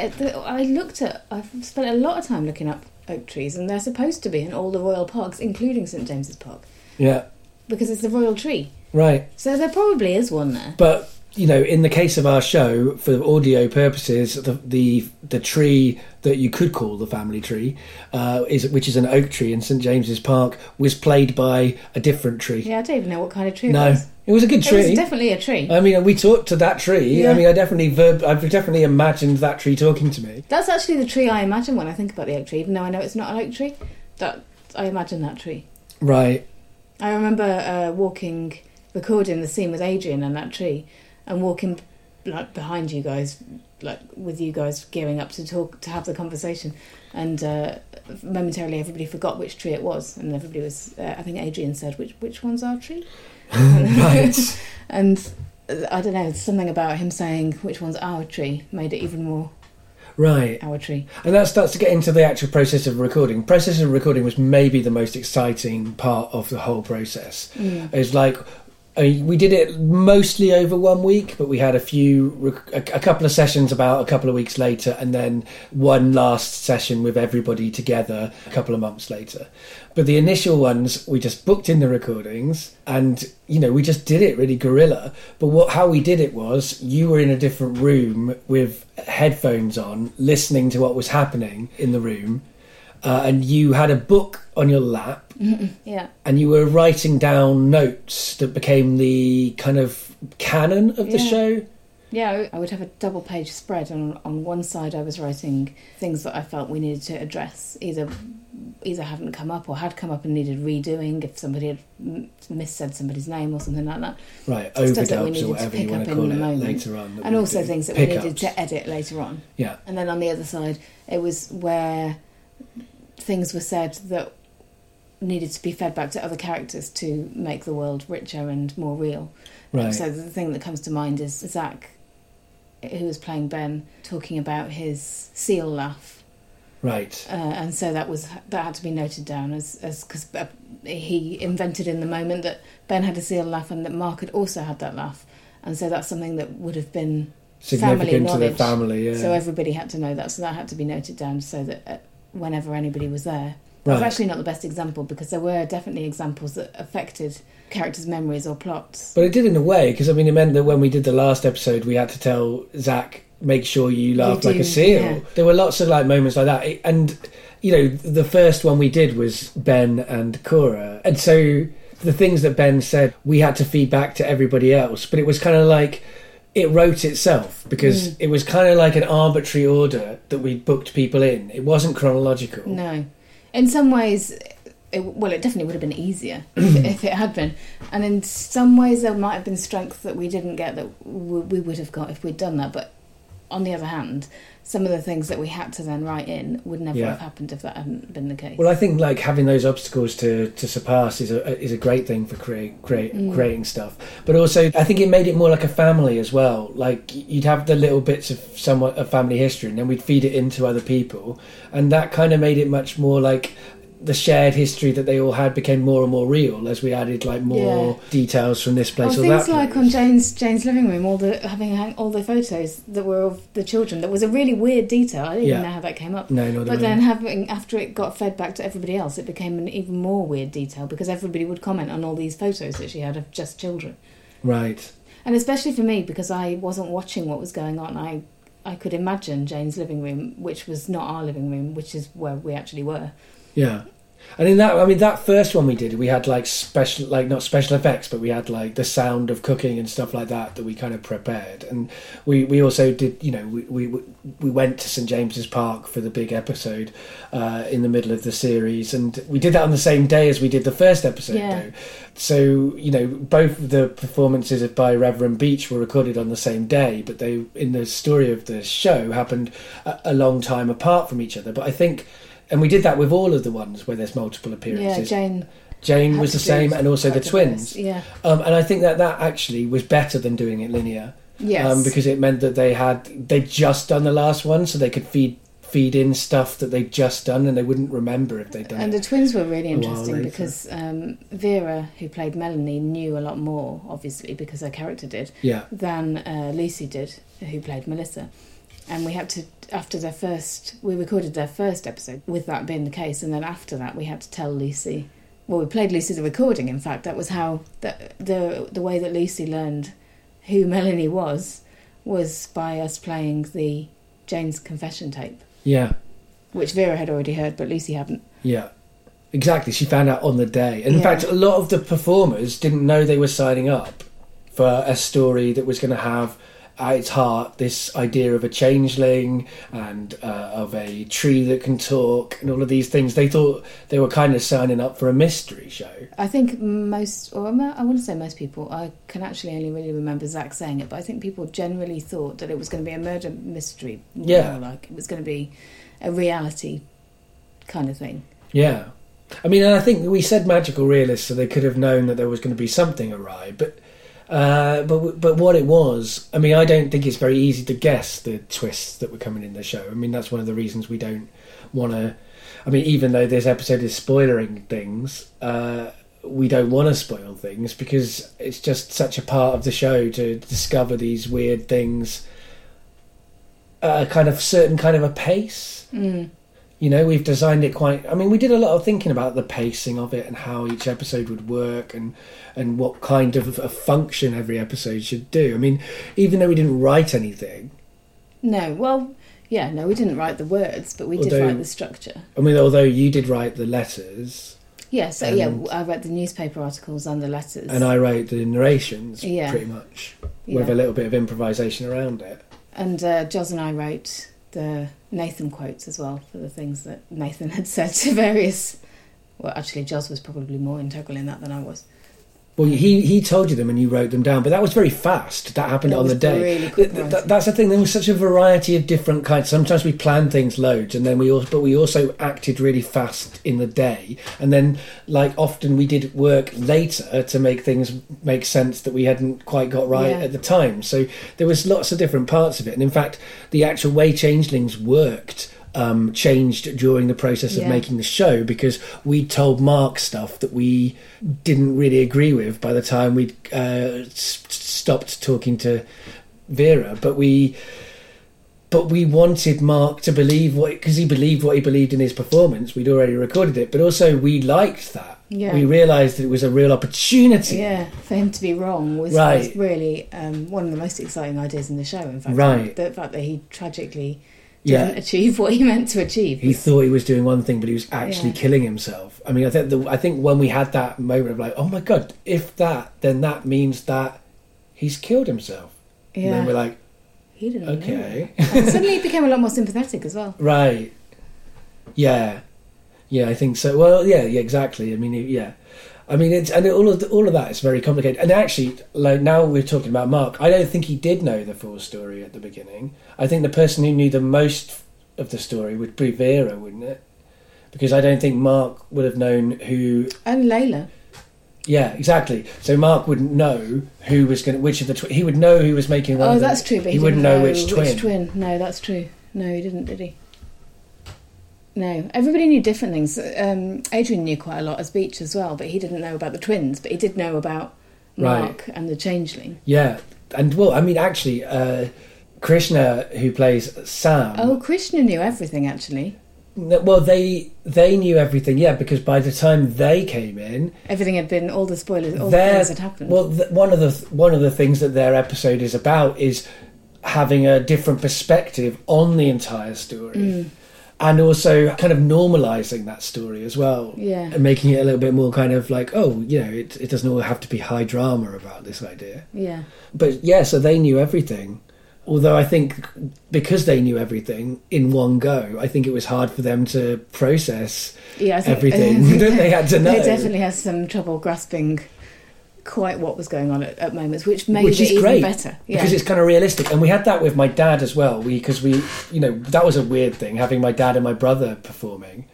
I've spent a lot of time looking up oak trees, and they're supposed to be in all the royal parks, including St. James's Park. Yeah. Because it's the royal tree. Right. So there probably is one there. But, you know, in the case of our show, for audio purposes, the tree that you could call the family tree, which is an oak tree in St. James's Park, was played by a different tree. Yeah, I don't even know what kind of tree it was. It was a good tree. It was definitely a tree. I mean, we talked to that tree. Yeah. I mean, I've definitely imagined that tree talking to me. That's actually the tree I imagine when I think about the oak tree, even though I know it's not an oak tree. That I imagine that tree. Right. I remember recording the scene with Adrian and that tree, and walking like behind you guys, like with you guys gearing up to have the conversation, and momentarily everybody forgot which tree it was, and everybody was. I think Adrian said, "Which one's our tree?" Right. And I don't know, something about him saying "which one's our tree" made it even more. Right. Our tree. And that starts to get into the actual process of recording. Process of recording was maybe the most exciting part of the whole process. Yeah. It's like, we did it mostly over 1 week, but we had a couple of sessions about a couple of weeks later, and then one last session with everybody together a couple of months later. But the initial ones, we just booked in the recordings, and, you know, we just did it really guerrilla. But how we did it was, you were in a different room with headphones on, listening to what was happening in the room. And you had a book on your lap, and you were writing down notes that became the kind of canon of the show. Yeah, I would have a double-page spread, and on one side I was writing things that I felt we needed to address, either haven't come up or had come up and needed redoing if somebody had missaid somebody's name or something like that. Right, overdubs or whatever you want to call it later on. And also things that we needed to edit later on. Yeah. And then on the other side, it was where things were said that needed to be fed back to other characters to make the world richer and more real. Right. So the thing that comes to mind is Zach, who was playing Ben, talking about his seal laugh. Right. And so that had to be noted down as because he invented in the moment that Ben had a seal laugh and that Mark had also had that laugh, and so that's something that would have been significant to the family. Yeah. So everybody had to know that. So that had to be noted down so that whenever anybody was there. That's right. Actually not the best example, because there were definitely examples that affected characters' memories or plots. But it did in a way, because I mean, it meant that when we did the last episode, we had to tell Zach, make sure you laugh like a seal. Yeah. There were lots of like moments like that. And, you know, the first one we did was Ben and Cora. And so the things that Ben said, we had to feed back to everybody else. But it was kind of like... it wrote itself, because it was kind of like an arbitrary order that we booked people in. It wasn't chronological. No. In some ways, it definitely would have been easier if it had been. And in some ways, there might have been strengths that we didn't get that we would have got if we'd done that. But on the other hand, some of the things that we had to then write in would never have happened if that hadn't been the case. Well, I think like having those obstacles to surpass is a great thing for creating stuff. But also, I think it made it more like a family as well. Like you'd have the little bits of somewhat of family history, and then we'd feed it into other people, and that kind of made it much more like the shared history that they all had became more and more real as we added like more details from this place or that place. Things like on Jane's living room, all the photos that were of the children. That was a really weird detail. I didn't even know how that came up. No, not but then after it got fed back to everybody else, it became an even more weird detail because everybody would comment on all these photos that she had of just children. Right. And especially for me, because I wasn't watching what was going on, I could imagine Jane's living room, which was not our living room, which is where we actually were. Yeah. And in that, I mean, that first one we did, we had like special, like not special effects, but we had like the sound of cooking and stuff like that we kind of prepared. And we also did, you know, we went to St. James's Park for the big episode in the middle of the series. And we did that on the same day as we did the first episode, though. So, you know, both the performances by Reverend Beach were recorded on the same day, but they, in the story of the show, happened a long time apart from each other. But I think... and we did that with all of the ones where there's multiple appearances. Yeah, Jane was the same, and also the twins. Yeah. And I think that actually was better than doing it linear. Yes. Because it meant that they'd just done the last one, so they could feed in stuff that they'd just done, and they wouldn't remember if they'd done it. And the twins were really interesting because Vera, who played Melanie, knew a lot more, obviously, because her character did, than Lucy did, who played Melissa. And we had to, after we recorded their first episode, with that being the case, and then after that we had to tell Lucy, well, we played Lucy the recording, in fact. That was how, the way that Lucy learned who Melanie was by us playing the Jane's confession tape. Yeah. Which Vera had already heard, but Lucy hadn't. Yeah. Exactly, she found out on the day. And in fact, a lot of the performers didn't know they were signing up for a story that was going to have... at its heart, this idea of a changeling and of a tree that can talk and all of these things. They thought they were kind of signing up for a mystery show. I think I want to say most people, I can actually only really remember Zach saying it, but I think people generally thought that it was going to be a murder mystery. Yeah. Like it was going to be a reality kind of thing. Yeah. I mean, and I think we said magical realists, so they could have known that there was going to be something awry, but what it was, I mean, I don't think it's very easy to guess the twists that were coming in the show. I mean, that's one of the reasons we don't want to... I mean, even though this episode is spoiling things, we don't want to spoil things because it's just such a part of the show to discover these weird things at a kind of certain kind of a pace. Mm. You know, we've designed it quite... I mean, we did a lot of thinking about the pacing of it and how each episode would work and what kind of a function every episode should do. I mean, even though we didn't write anything... No, well, yeah, no, we didn't write the words, but we did write the structure. I mean, although you did write the letters... Yeah, so, I wrote the newspaper articles and the letters. And I wrote the narrations, pretty much. with a little bit of improvisation around it. And Jos and I wrote the Nathan quotes as well for the things that Nathan had said to various... Well, actually, Jos was probably more integral in that than I was. Well, he told you them and you wrote them down, but that was very fast. That happened on the day. Really quick that's the thing. There was such a variety of different kinds. Sometimes we planned things loads, and then we also acted really fast in the day. And then, like often, we did work later to make things make sense that we hadn't quite got right at the time. So there was lots of different parts of it. And in fact, the actual way Changelings worked. Changed during the process of making the show, because we told Mark stuff that we didn't really agree with by the time we'd stopped talking to Vera, but we wanted Mark to believe because he believed what he believed in his performance. We'd already recorded it, but also we liked that. We realised that it was a real opportunity. For him to be wrong was really one of the most exciting ideas in the show, in fact. The fact that he tragically... didn't achieve what he meant to achieve. He thought he was doing one thing, but he was actually killing himself. I mean, I think when we had that moment of like, oh my God, if that, then that means that he's killed himself. And then we're like, he didn't know. And suddenly he became a lot more sympathetic as well. Right. Yeah. Yeah, I think so. Well, yeah, exactly. I mean, it's, and all of that is very complicated. And actually, like now we're talking about Mark, I don't think he did know the full story at the beginning. I think the person who knew the most of the story would be Vera, wouldn't it? Because I don't think Mark would have known who... And Layla. Yeah, exactly. So Mark wouldn't know who was going to... Which of the he would know who was making one. Oh, that's true, but he wouldn't know which twin. No, that's true. No, he didn't, did he? No, everybody knew different things. Adrian knew quite a lot as Beach as well, but he didn't know about the twins, but he did know about Mark and the Changeling. Yeah, and well, I mean, actually, Krishna, who plays Sam... Oh, Krishna knew everything, actually. Well, they knew everything, because by the time they came in... Everything had been, all the spoilers, all the things had happened. Well, one of the things that their episode is about is having a different perspective on the entire story. Mm. And also kind of normalising that story as well. Yeah. And making it a little bit more kind of like, oh, you know, it doesn't all have to be high drama about this idea. Yeah. But yeah, so they knew everything. Although I think because they knew everything in one go, I think it was hard for them to process everything that they had to know. They definitely had some trouble grasping quite what was going on at moments, which is great, even better. Yeah. Because it's kind of realistic. And we had that with my dad as well, because that was a weird thing, having my dad and my brother performing.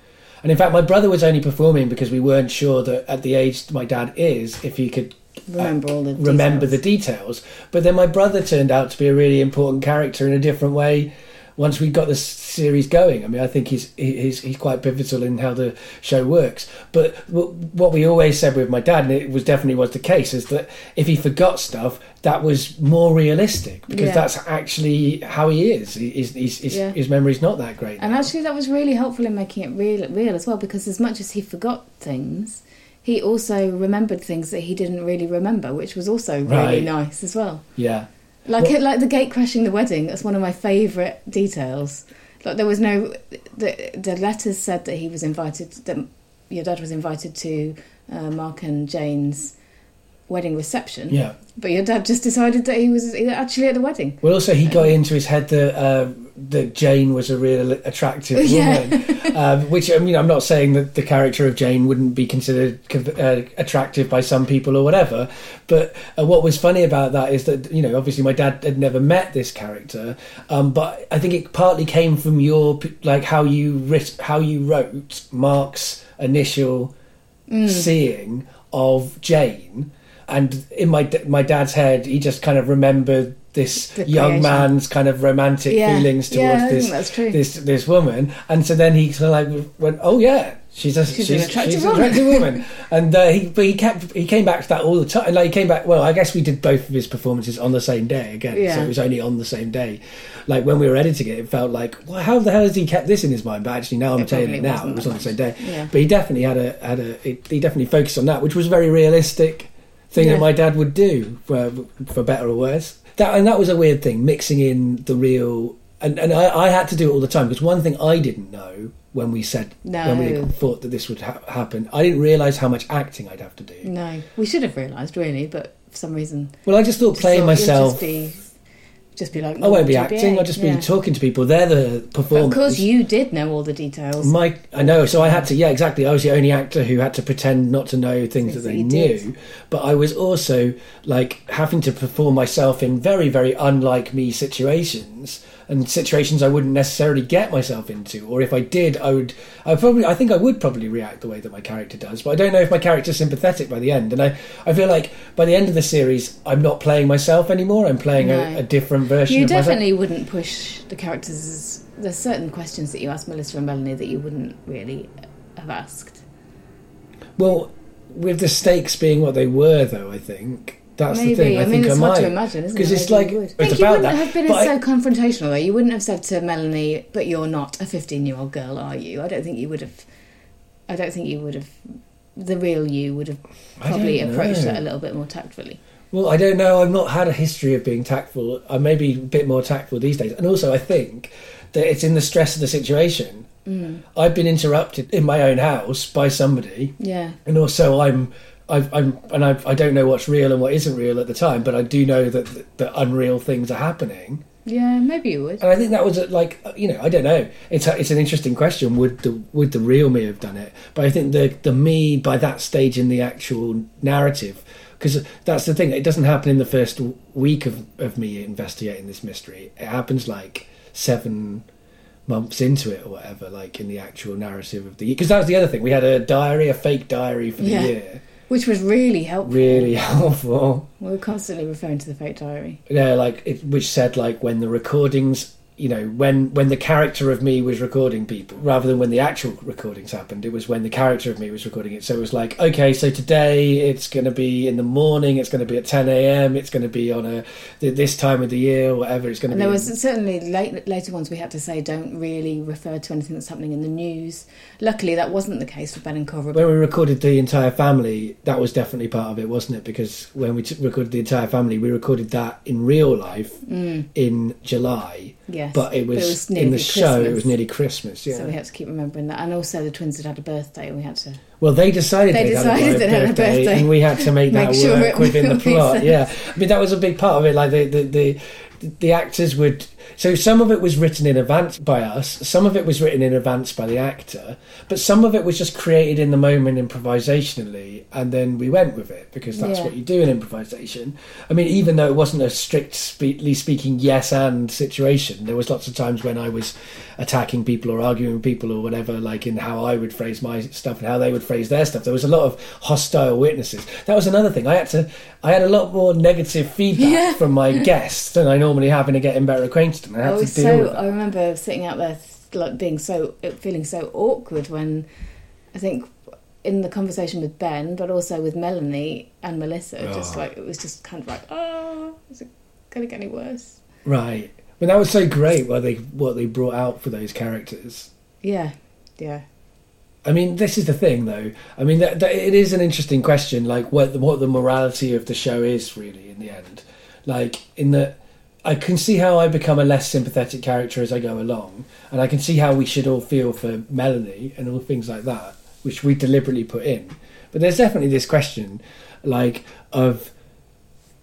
And in fact, my brother was only performing because we weren't sure that at the age my dad is, if he could remember the details. But then my brother turned out to be a really important character in a different way once we got the series going. I mean, I think he's quite pivotal in how the show works. But what we always said with my dad, and it was definitely the case, is that if he forgot stuff, that was more realistic, because that's actually how he is. His memory's not that great. And actually, that was really helpful in making it real as well, because as much as he forgot things, he also remembered things that he didn't really remember, which was also really nice as well. Yeah. Like the gate crashing the wedding, that's one of my favourite details. Like there was no... The letters said that he was invited... That your dad was invited to Mark and Jane's wedding reception. Yeah. But your dad just decided that he was actually at the wedding. Well, also he got into his head that Jane was a real attractive woman. Which, I mean, I'm not saying that the character of Jane wouldn't be considered attractive by some people or whatever, but what was funny about that is that, you know, obviously my dad had never met this character, but I think it partly came from your, like, how you wrote Mark's initial seeing of Jane. And in my dad's head, he just kind of remembered this young man's kind of romantic feelings towards this woman. And so then he sort of like went, oh yeah, she's an attractive woman. And he came back to that all the time. Like he came back. Well, I guess we did both of his performances on the same day again. Yeah. So it was only on the same day. Like when we were editing it, it felt like, well, how the hell has he kept this in his mind? But actually, now I'm telling you now, it was on the same day. Yeah. But he definitely he definitely focused on that, which was very realistic thing that my dad would do, for better or worse. That was a weird thing, mixing in the real... And I had to do it all the time, because one thing I didn't know when we thought that this would happen, I didn't realise how much acting I'd have to do. No, we should have realised, really, but for some reason. Well, I just thought playing myself... Just be like, I won't be acting. I'll just be talking to people. They're the performers. Of course, you did know all the details. I know. So I had to. Yeah, exactly. I was the only actor who had to pretend not to know things that they knew. But I was also like having to perform myself in very, very unlike me situations, and situations I wouldn't necessarily get myself into. Or if I did, I would probably react the way that my character does. But I don't know if my character's sympathetic by the end. And I feel like by the end of the series, I'm not playing myself anymore. I'm playing a different version. You definitely wouldn't push the characters. There's certain questions that you asked Melissa and Melanie that you wouldn't really have asked. Well, with the stakes being what they were, though, I think that's the thing. I think it's hard to imagine, isn't it? Because it's like you wouldn't have been so confrontational. Though you wouldn't have said to Melanie, "But you're not a 15-year-old girl, are you?" I don't think you would have. I don't think you would have. The real you would have probably approached that a little bit more tactfully. Well, I don't know. I've not had a history of being tactful. I may be a bit more tactful these days. And also, I think that it's in the stress of the situation. Mm. I've been interrupted in my own house by somebody. Yeah. And also, I don't know what's real and what isn't real at the time, but I do know that unreal things are happening. Yeah, maybe you would. And I think that was I don't know. It's an interesting question. Would the real me have done it? But I think the me by that stage in the actual narrative. Because that's the thing, it doesn't happen in the first week of me investigating this mystery. It happens like 7 months into it or whatever, like in the actual narrative of the year. Because that was the other thing, we had a fake diary for the year. Which was really helpful. Really helpful. We were constantly referring to the fake diary. Yeah, which said when the recordings... You know, when the character of me was recording people, rather than when the actual recordings happened, it was when the character of me was recording it. So it was like, okay, so today it's going to be in the morning, it's going to be at 10 a.m, it's going to be on this time of the year or whatever it's going to be. And there was certainly later ones we had to say don't really refer to anything that's happening in the news. Luckily, that wasn't the case for Ben and Cora. When we recorded the entire family, that was definitely part of it, wasn't it? Because when we recorded the entire family, we recorded that in real life in July. Yes, but it was in the show, Christmas. It was nearly Christmas, yeah. So we had to keep remembering that. And also the twins had had a birthday and we had to... Well, they decided they had a birthday. And we had to make that work within the plot, yeah. I mean, that was a big part of it. Like, the actors would... So some of it was written in advance by us, some of it was written in advance by the actor, but some of it was just created in the moment improvisationally, and then we went with it, because that's what you do in improvisation. I mean, even though it wasn't a strictly speaking yes and situation, there was lots of times when I was attacking people or arguing with people or whatever, like in how I would phrase my stuff and how they would phrase their stuff. There was a lot of hostile witnesses. That was another thing. I had a lot more negative feedback from my guests than I normally have in a Getting Better Acquainted. I remember sitting out there, like feeling so awkward when I think in the conversation with Ben, but also with Melanie and Melissa, it was just kind of like, is it going to get any worse? Right. But that was so great what they brought out for those characters. Yeah. Yeah. I mean, this is the thing, though. I mean, it is an interesting question, like what the morality of the show is really in the end, like in the. I can see how I become a less sympathetic character as I go along, and I can see how we should all feel for Melanie and all things like that, which we deliberately put in. But there's definitely this question, like, of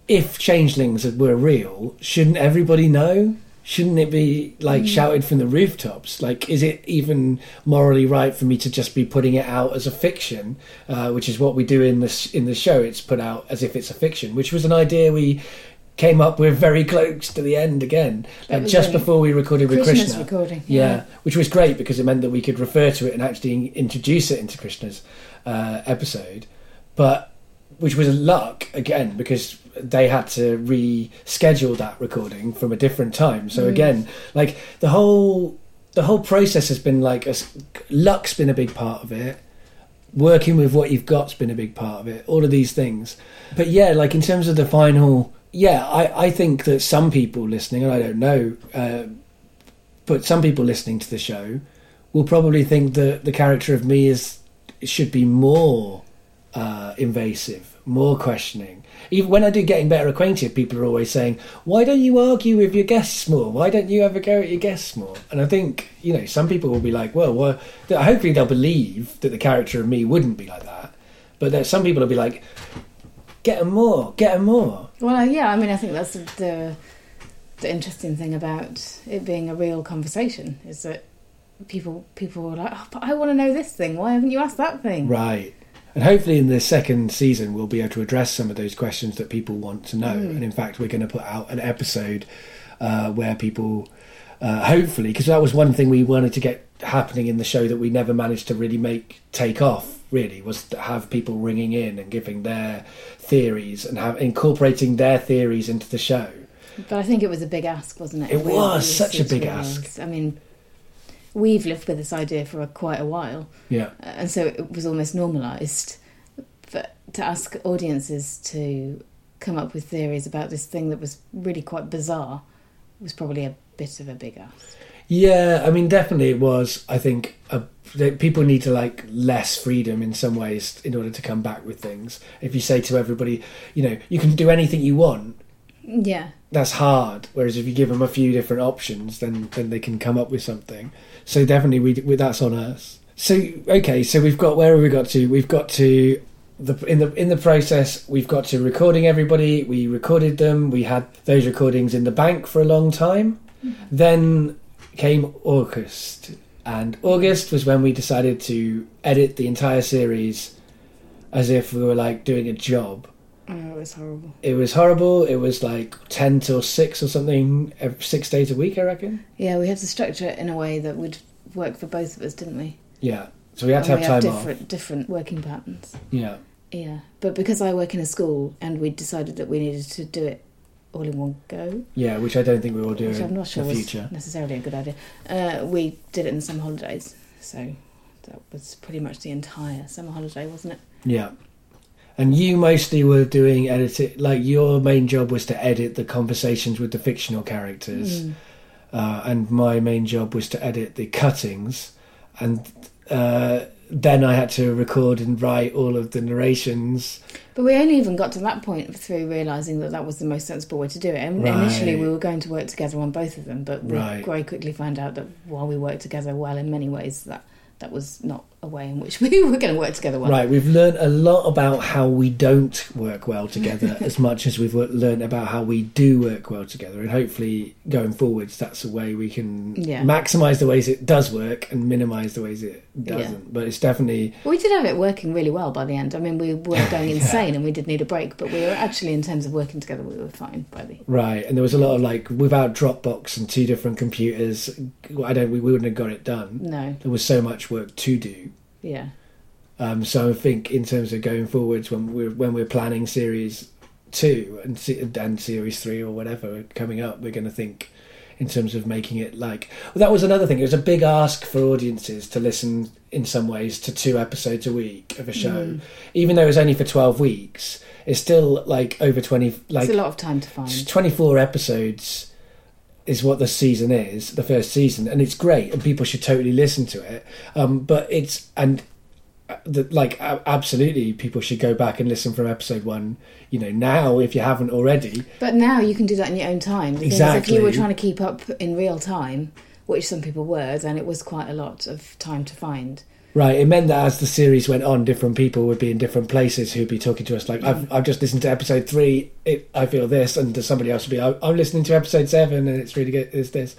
if changelings were real, shouldn't everybody know? Shouldn't it be, like, shouted from the rooftops? Like, is it even morally right for me to just be putting it out as a fiction, which is what we do in the show? It's put out as if it's a fiction, which was an idea we... came up with very close to the end again, like just before we recorded with Krishna. Recording, yeah, which was great because it meant that we could refer to it and actually introduce it into Krishna's episode, but which was luck again because they had to reschedule that recording from a different time. So again, like the whole process has been like luck's been a big part of it. Working with what you've got's been a big part of it. All of these things, but yeah, like in terms of the final. Yeah, I think that some people listening, and I don't know, but some people listening to the show will probably think that the character of me should be more invasive, more questioning. Even when I do Getting Better Acquainted, people are always saying, why don't you argue with your guests more? Why don't you have a go at your guests more? And I think, you know, some people will be like, well, hopefully they'll believe that the character of me wouldn't be like that. But some people will be like... Get them more. Well, yeah, I mean, I think that's the interesting thing about it being a real conversation is that people were like, oh, but I want to know this thing. Why haven't you asked that thing? Right. And hopefully in the second season we'll be able to address some of those questions that people want to know. Mm. And in fact, we're going to put out an episode where people, hopefully, because that was one thing we wanted to get happening in the show that we never managed to really take off, was to have people ringing in and giving their theories and incorporating their theories into the show. But I think it was a big ask, wasn't it? It was such a big ask. I mean, we've lived with this idea for quite a while. Yeah. And so it was almost normalised. But to ask audiences to come up with theories about this thing that was really quite bizarre was probably a bit of a big ask. Yeah, I mean, definitely it was, I think, people need to less freedom in some ways in order to come back with things. If you say to everybody, you know, you can do anything you want. Yeah. That's hard. Whereas if you give them a few different options, then they can come up with something. So definitely, that's on us. So okay, so we've got, where have we got to? We've got to in the process. We've got to recording everybody. We recorded them. We had those recordings in the bank for a long time. Mm-hmm. Then came August, and August was when we decided to edit the entire series as if we were doing a job. Oh, it was horrible. It was 10 till 6 or something, 6 days a week, I reckon. Yeah, we had to structure it in a way that would work for both of us, didn't we? Yeah, so we had to have time off. Different working patterns. Yeah. Yeah, but because I work in a school and we decided that we needed to do it all in one go. Yeah, which I don't think we will do in the future. Which I'm not sure was necessarily a good idea. We did it in summer holidays, so that was pretty much the entire summer holiday, wasn't it? Yeah. And you mostly were doing editing, your main job was to edit the conversations with the fictional characters. Mm. And my main job was to edit the cuttings. And then I had to record and write all of the narrations. But we only even got to that point through realising that was the most sensible way to do it. And initially we were going to work together on both of them, but we very quickly found out that while we worked together well in many ways, that was not a way in which we were going to work together well. Right, we've learned a lot about how we don't work well together as much as we've learned about how we do work well together. And hopefully, going forwards, that's a way we can maximise the ways it does work and minimise the ways it doesn't. Yeah. But it's definitely... We did have it working really well by the end. I mean, we were going insane and we did need a break, but we were actually, in terms of working together, we were fine by the... Right, and there was a lot of, without Dropbox and two different computers, we wouldn't have got it done. No. There was so much work to do. Yeah. So I think in terms of going forwards, when we're planning series 2 and series 3 or whatever coming up, we're going to think in terms of making it that was another thing. It was a big ask for audiences to listen in some ways to 2 episodes a week of a show, even though it was only for 12 weeks. It's still over 20. It's a lot of time to find. 24 episodes is what the first season, and it's great, and people should totally listen to it. But it's absolutely, people should go back and listen from episode 1. You know, now if you haven't already. But now you can do that in your own time. Exactly. If you were trying to keep up in real time, which some people were, then it was quite a lot of time to find. Right, it meant that as the series went on, different people would be in different places who'd be talking to us. I've just listened to episode 3, I feel this, and somebody else would be, I'm listening to episode 7, and it's really good, it's this.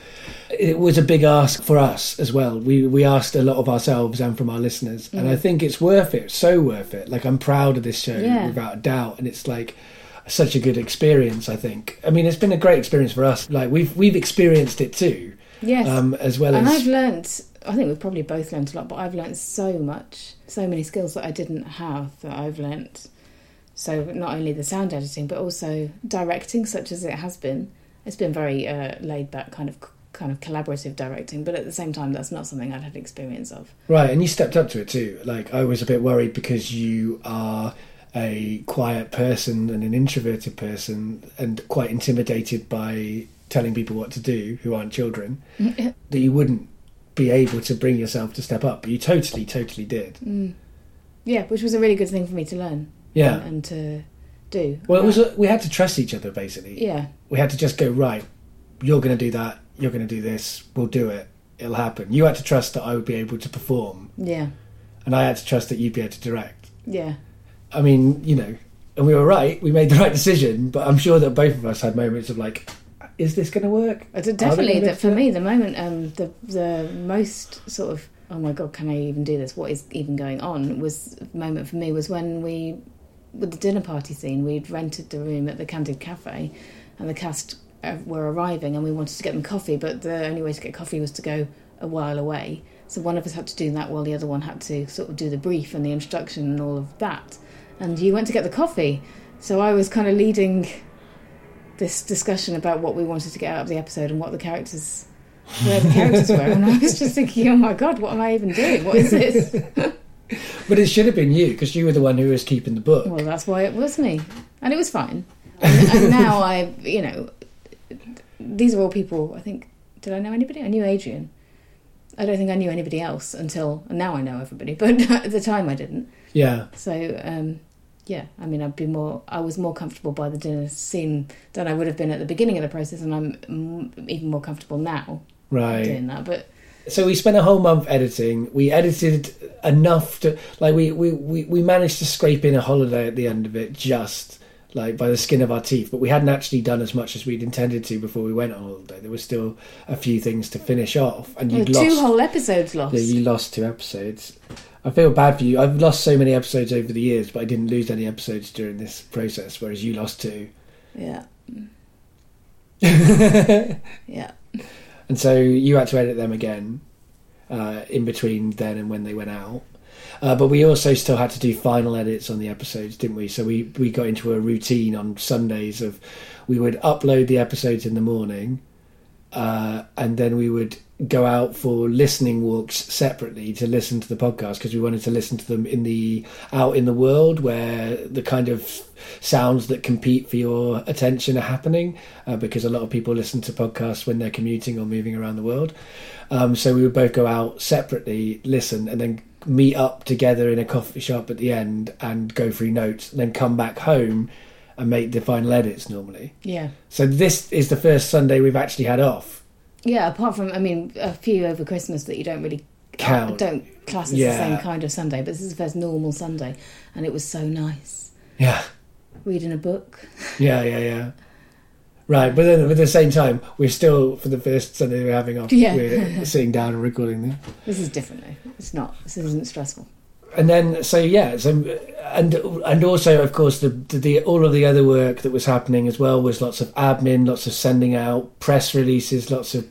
It was a big ask for us as well. We asked a lot of ourselves and from our listeners, and I think it's worth it, so worth it. I'm proud of this show, without a doubt, and it's such a good experience, I think. I mean, it's been a great experience for us. We've experienced it too. Yes. As well as... And I've learnt... I think we've probably both learnt a lot, but I've learnt so much, so many skills that I didn't have that I've learnt. So not only the sound editing, but also directing, such as it has been. It's been very laid-back kind of collaborative directing, but at the same time, that's not something I'd had experience of. Right, and you stepped up to it too. I was a bit worried because you are a quiet person and an introverted person and quite intimidated by telling people what to do who aren't children, that you wouldn't be able to bring yourself to step up, but you totally did. Yeah, which was a really good thing for me to learn and to do. Well, it was we had to trust each other, basically. Yeah, we had to just go, right, you're going to do that, you're going to do this, we'll do it, it'll happen. You had to trust that I would be able to perform, and I had to trust that you'd be able to direct. I mean, and we were right. We made the right decision, but I'm sure that both of us had moments of like, is this going to work? Definitely, that for me, the moment, the most sort of, oh my God, can I even do this? What is even going on? Was when we, with the dinner party scene, we'd rented the room at the Candid Cafe, and the cast were arriving, and we wanted to get them coffee, but the only way to get coffee was to go a while away. So one of us had to do that while the other one had to sort of do the brief and the instruction and all of that. And you went to get the coffee. So I was kind of leading this discussion about what we wanted to get out of the episode and where the characters were. And I was just thinking, oh my God, what am I even doing? What is this? But it should have been you, because you were the one who was keeping the book. Well, that's why it was me. And it was fine. And now I, you know, these are all people, I think, did I know anybody? I knew Adrian. I don't think I knew anybody else and now I know everybody, but at the time I didn't. Yeah. So, yeah, I mean, I was more comfortable by the dinner scene than I would have been at the beginning of the process, and I'm even more comfortable now doing that, but... So we spent a whole month editing. We edited enough to... Like, we managed to scrape in a holiday at the end of it, just, like, by the skin of our teeth. But we hadn't actually done as much as we'd intended to before we went on holiday. There were still a few things to finish off. And you'd lost... 2 whole episodes lost. Yeah, you lost 2 episodes. I feel bad for you. I've lost so many episodes over the years, but I didn't lose any episodes during this process, whereas you lost 2. Yeah. Yeah. And so you had to edit them again in between then and when they went out. But we also still had to do final edits on the episodes, didn't we? So we got into a routine on Sundays of we would upload the episodes in the morning and then we would go out for listening walks separately to listen to the podcast, because we wanted to listen to them out in the world where the kind of sounds that compete for your attention are happening, because a lot of people listen to podcasts when they're commuting or moving around the world. So we would both go out separately, listen, and then meet up together in a coffee shop at the end and go through notes, and then come back home and make the final edits normally. Yeah. So this is the first Sunday we've actually had off. Yeah, apart from, I mean, a few over Christmas that you don't really count. Don't class as the same kind of Sunday, but this is the first normal Sunday, and it was so nice. Yeah. Reading a book. Yeah. Right, but then at the same time, we're still, for the first Sunday we're having off, we're sitting down and recording this. This is different, though. It's not. This isn't stressful. And then, and also, of course, the all of the other work that was happening as well was lots of admin, lots of sending out press releases, lots of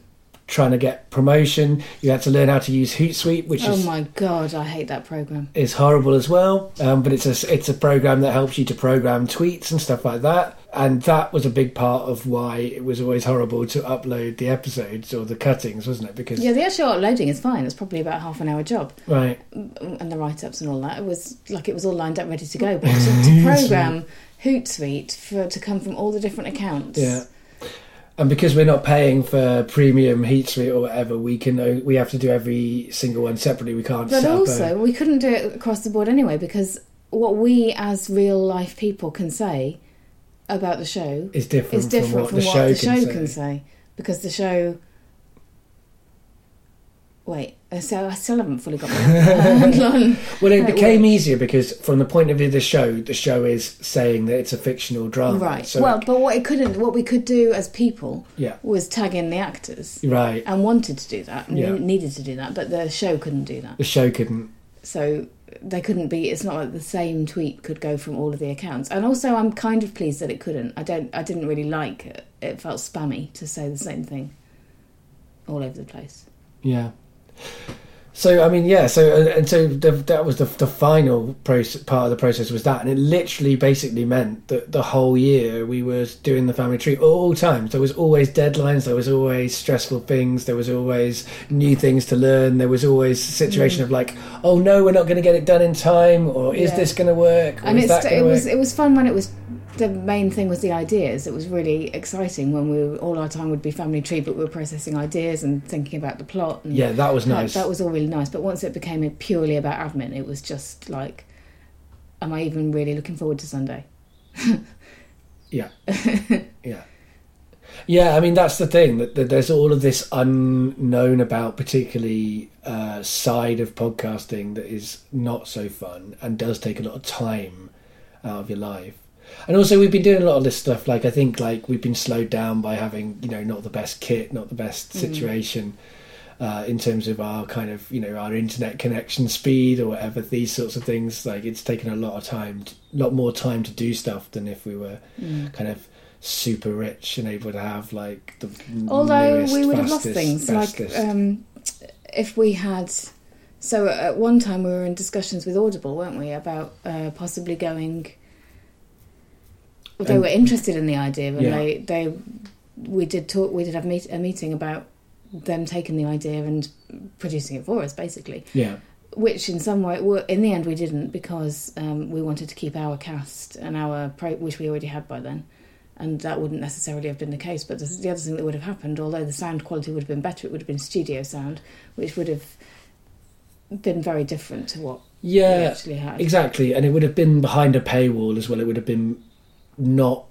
trying to get promotion. You had to learn how to use Hootsuite, which is... Oh, my God, I hate that program. It's horrible as well, but it's a program that helps you to program tweets and stuff like that. And that was a big part of why it was always horrible to upload the episodes or the cuttings, wasn't it? Because... Yeah, the actual uploading is fine. It's probably about a half an hour job. Right. And the write-ups and all that. It was like it was all lined up, ready to go. But to program Hootsuite to come from all the different accounts... Yeah. And because we're not paying for premium Hootsuite or whatever, we have to do every single one separately. We can't. But also, we couldn't do it across the board anyway, because what we as real life people can say about the show is different. From what the show can say, because the show. Wait, so I still haven't fully got my handle on. Well, it became easier because, from the point of view of the show is saying that it's a fictional drama. Right. So but what we could do as people was tag in the actors. Right. And wanted to do that. And needed to do that, but the show couldn't do that. The show couldn't. So they couldn't be. It's not like the same tweet could go from all of the accounts. And also, I'm kind of pleased that it couldn't. I didn't really like it. It felt spammy to say the same thing all over the place. Yeah. So I mean, that was the final part of the process was that, and it literally basically meant that the whole year we were doing the family tree at all times. There was always deadlines, there was always stressful things, there was always new things to learn, there was always a situation of like, oh no, we're not going to get it done in time, or is this going to work? Or and it was fun when it was. The main thing was the ideas. It was really exciting when all our time would be family tree, but we were processing ideas and thinking about the plot. And that was nice. That was all really nice. But once it became purely about admin, it was just like, am I even really looking forward to Sunday? Yeah. Yeah, I mean, that's the thing, that there's all of this unknown about particularly side of podcasting that is not so fun and does take a lot of time out of your life. And also we've been doing a lot of this stuff, like I think like we've been slowed down by having, you know, not the best kit, not the best situation in terms of our kind of, you know, our internet connection speed or whatever, these sorts of things. Like it's taken a lot of time, a lot more time to do stuff than if we were kind of super rich and able to have like the newest, we would fastest, have lost things bestest. Like if we had... So at one time we were in discussions with Audible, weren't we, about possibly going... Well, they were interested in the idea, but we did have a meeting about them taking the idea and producing it for us, basically. Yeah. Which in some way, in the end, we didn't, because we wanted to keep our cast and our which we already had by then, and that wouldn't necessarily have been the case. But the other thing that would have happened, although the sound quality would have been better, it would have been studio sound, which would have been very different to what we actually had. Exactly, and it would have been behind a paywall as well. It would have been not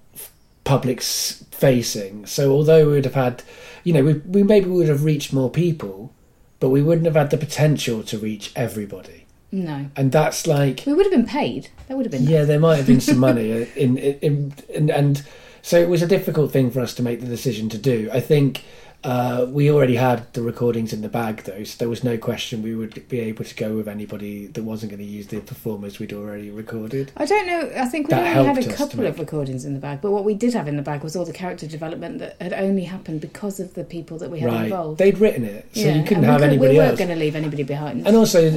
public facing. So although we would have had, you know, we maybe would have reached more people, but we wouldn't have had the potential to reach everybody. No. And that's like... We would have been paid. That would have been... Yeah, there might have been some money. And so it was a difficult thing for us to make the decision to do. I think we already had the recordings in the bag, though, so there was no question we would be able to go with anybody that wasn't going to use the performers we'd already recorded. I don't know, I think we only had a couple of recordings in the bag, but what we did have in the bag was all the character development that had only happened because of the people that we had involved. They'd written it, so you couldn't have anybody else. We weren't going to leave anybody behind. And also,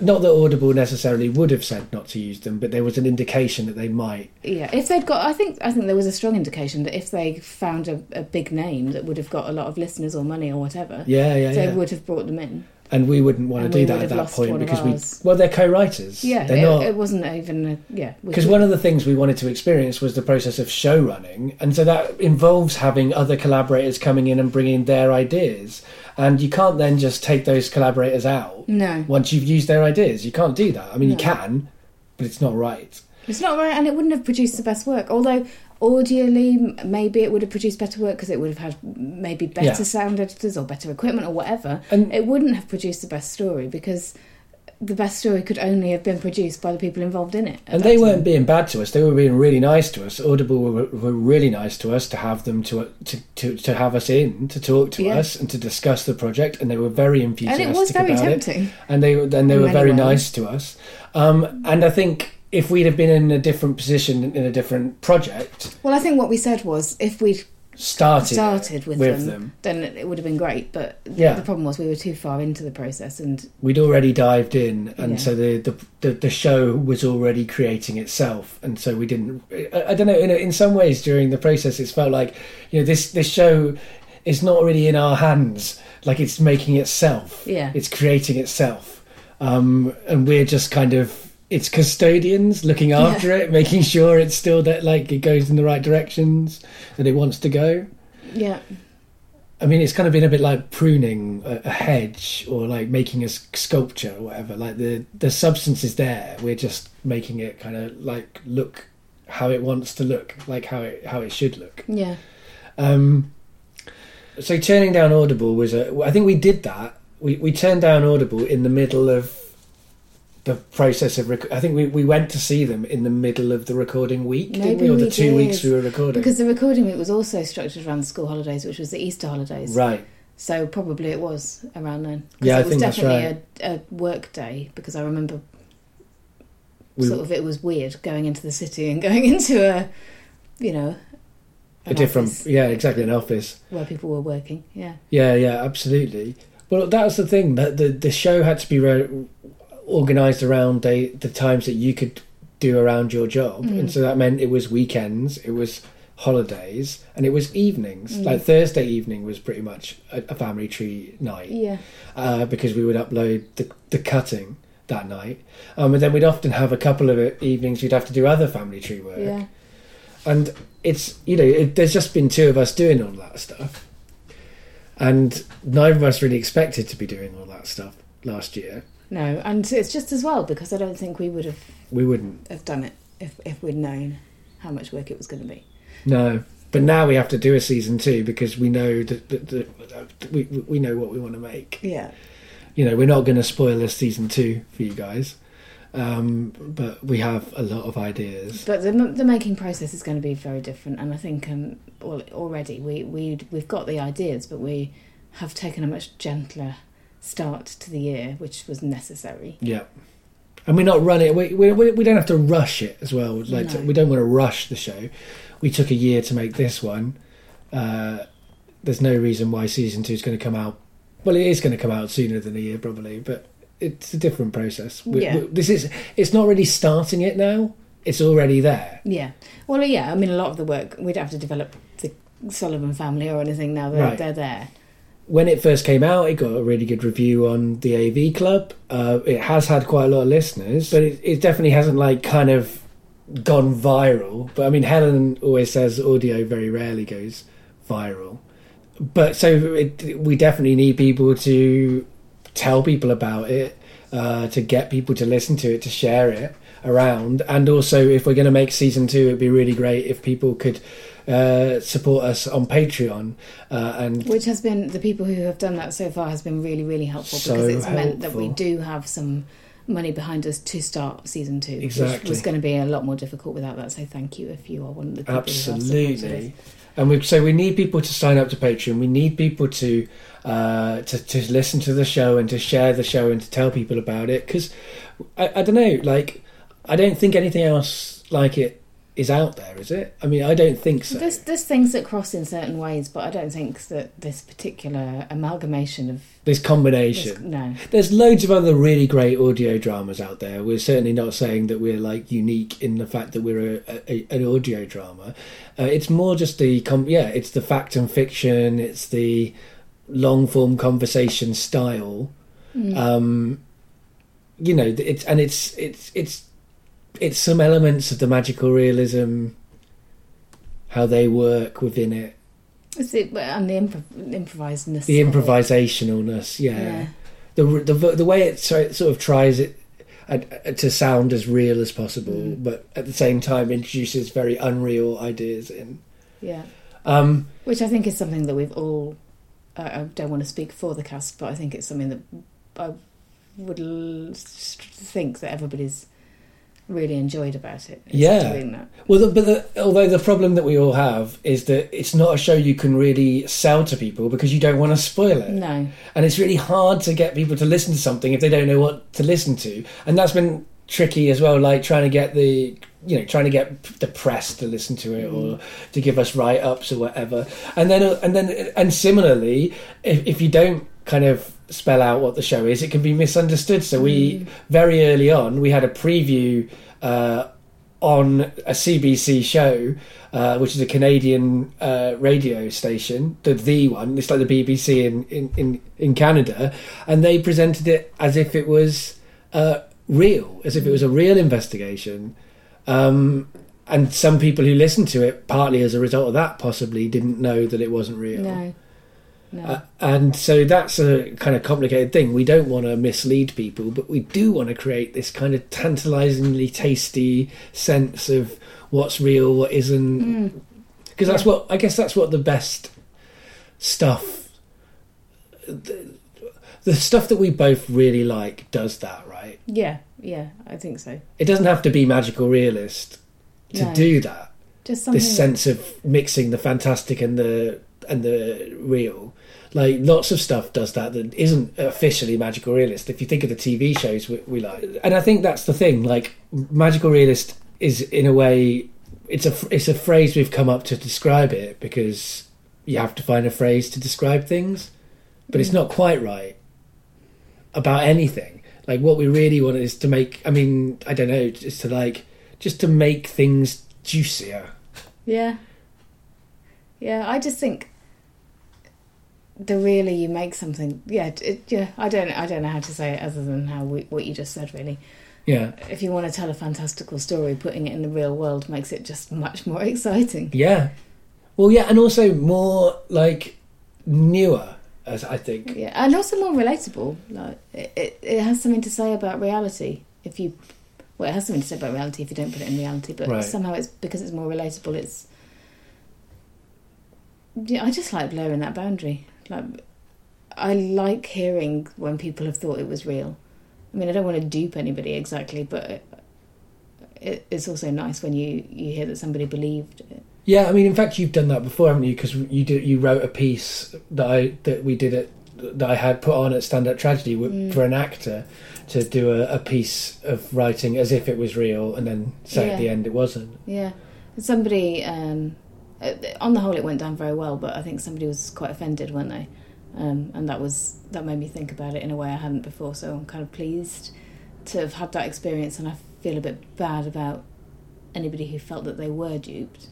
not that Audible necessarily would have said not to use them, but there was an indication that they might. Yeah, if they'd got... I think there was a strong indication that if they found a big name that would have got a lot of listeners or money or whatever, they would have brought them in, and we wouldn't want to do that at that point, because they're co-writers, it wasn't even because one of the things we wanted to experience was the process of show running, and so that involves having other collaborators coming in and bringing their ideas, and you can't then just take those collaborators out once you've used their ideas. You can't do that. I mean, you can, but it's not right, and it wouldn't have produced the best work, although audially maybe it would have produced better work because it would have had maybe better sound editors or better equipment or whatever, and it wouldn't have produced the best story, because the best story could only have been produced by the people involved in it. And they weren't being bad to us, they were being really nice to us. Audible were really nice to us, to have them to have us in to talk to us and to discuss the project, and they were very enthusiastic about it, and it was very tempting and they were very nice to us, and I think if we'd have been in a different position, in a different project... Well, I think what we said was, if we'd started with them, then it would have been great, but the problem was we were too far into the process, and... We'd already dived in, and so the show was already creating itself, and so we didn't... I don't know, in some ways during the process, it's felt like, you know, this show is not really in our hands, like it's making itself, it's creating itself, and we're just kind of... It's custodians looking after it, making sure it's still that, like, it goes in the right directions that it wants to go. Yeah. I mean, it's kind of been a bit like pruning a hedge, or like making a sculpture or whatever. Like the substance is there. We're just making it kind of like look how it wants to look, like how it should look. Yeah. So turning down Audible was I think we did that. We turned down Audible in the middle of the process of I think we went to see them in the middle of the recording week, didn't we? Or the 2 weeks we were recording. Because the recording week was also structured around the school holidays, which was the Easter holidays. Right. So probably it was around then. Yeah, I think that's right. It was definitely a work day, because I remember sort of it was weird going into the city and going into a different office, an office where people were working. Yeah. Yeah, yeah, absolutely. Well, that was the thing, that the show had to be organised around the times that you could do around your job, and so that meant it was weekends, it was holidays, and it was evenings. Like Thursday evening was pretty much a Family Tree night, because we would upload the cutting that night, and then we'd often have a couple of evenings you'd have to do other Family Tree work, and it's, you know, there's just been two of us doing all that stuff, and neither of us really expected to be doing all that stuff last year. No, and it's just as well, because I don't think we wouldn't have done it if we'd known how much work it was going to be. No, but now we have to do a season 2, because we know that we know what we want to make. Yeah, you know, we're not going to spoil a season 2 for you guys, But we have a lot of ideas. But the making process is going to be very different, and I think already we've got the ideas, but we have taken a much gentler start to the year, which was necessary. Yeah. And we're not running, we don't have to rush it as well. Like, no. We don't want to rush the show. We took a year to make this one. There's no reason why season 2 is going to come out. Well, it is going to come out sooner than a year probably, but it's a different process. It's not really starting it now. It's already there. Yeah. Well, yeah, I mean, a lot of the work, we don't have to develop the Sullivan family or anything now. They're there. When it first came out, it got a really good review on the AV Club. It has had quite a lot of listeners, but it definitely hasn't, like, kind of gone viral. But, I mean, Helen always says audio very rarely goes viral. But so we definitely need people to tell people about it, to get people to listen to it, to share it around. And also, if we're going to make season 2, it'd be really great if people could... support us on Patreon, and which has been, the people who have done that so far has been really, really helpful, because it's meant that we do have some money behind us to start season 2. Exactly. Which was going to be a lot more difficult without that. So thank you if you are one of the people. Absolutely. And we need people to sign up to Patreon. We need people to listen to the show and to share the show and to tell people about it, because I don't know, like, I don't think anything else like it is out there, is it? I mean, I don't think so. There's things that cross in certain ways, but I don't think that this particular amalgamation of... This combination. No. There's loads of other really great audio dramas out there. We're certainly not saying that we're, like, unique in the fact that we're an audio drama. It's more just it's the fact and fiction, it's the long-form conversation style. Mm. You know, it's some elements of the magical realism, how they work within it. And the improvisedness. The improvisationalness, yeah. The way it sort of tries it to sound as real as possible, but at the same time introduces very unreal ideas in. Yeah. Which I think is something that we've all... I don't want to speak for the cast, but I think it's something that I would think that everybody's... really enjoyed about it. Yeah. Doing that. Well, although the problem that we all have is that it's not a show you can really sell to people, because you don't want to spoil it. No. And it's really hard to get people to listen to something if they don't know what to listen to. And that's been tricky as well, like trying to get the press to listen to it, or to give us write-ups or whatever. And similarly, if you don't kind of spell out what the show is, it can be misunderstood. So we very early on, we had a preview on a CBC show, which is a Canadian radio station, the one. It's like the BBC in Canada, and they presented it as if it was real, as if it was a real investigation. And some people who listened to it, partly as a result of that, possibly didn't know that it wasn't real. No. And so that's a kind of complicated thing. We don't want to mislead people, but we do want to create this kind of tantalizingly tasty sense of what's real, what isn't. Because that's what the best stuff, the stuff that we both really like, does that, right? Yeah, I think so. It doesn't have to be magical realist to do that. Just something, this sense of mixing the fantastic and the real. Like, lots of stuff does that isn't officially magical realist. If you think of the TV shows we like, and I think that's the thing. Like, magical realist is, in a way, it's a phrase we've come up to describe it, because you have to find a phrase to describe things, but it's not quite right about anything. Like, what we really want is to make, I mean, I don't know, just to, like, just to make things juicier. Yeah. Yeah, I just think the really you make something. Yeah, I don't know how to say it other than what you just said, really. Yeah. If you want to tell a fantastical story, putting it in the real world makes it just much more exciting. Yeah. Well, yeah, and also more, like, newer, as I think. Yeah, and also more relatable. Like, it has something to say about reality. It has something to say about reality if you don't put it in reality, but somehow it's because it's more relatable. It's. Yeah, I just like blurring that boundary. Like, I like hearing when people have thought it was real. I mean, I don't want to dupe anybody exactly, but it's also nice when you hear that somebody believed it. Yeah, I mean, in fact, you've done that before, haven't you? Because you wrote a piece that I had put on at Stand Up Tragedy for an actor to do a piece of writing as if it was real, and then say at the end it wasn't. Yeah, somebody on the whole it went down very well, but I think somebody was quite offended, weren't they? And that made me think about it in a way I hadn't before. So I'm kind of pleased to have had that experience, and I feel a bit bad about anybody who felt that they were duped.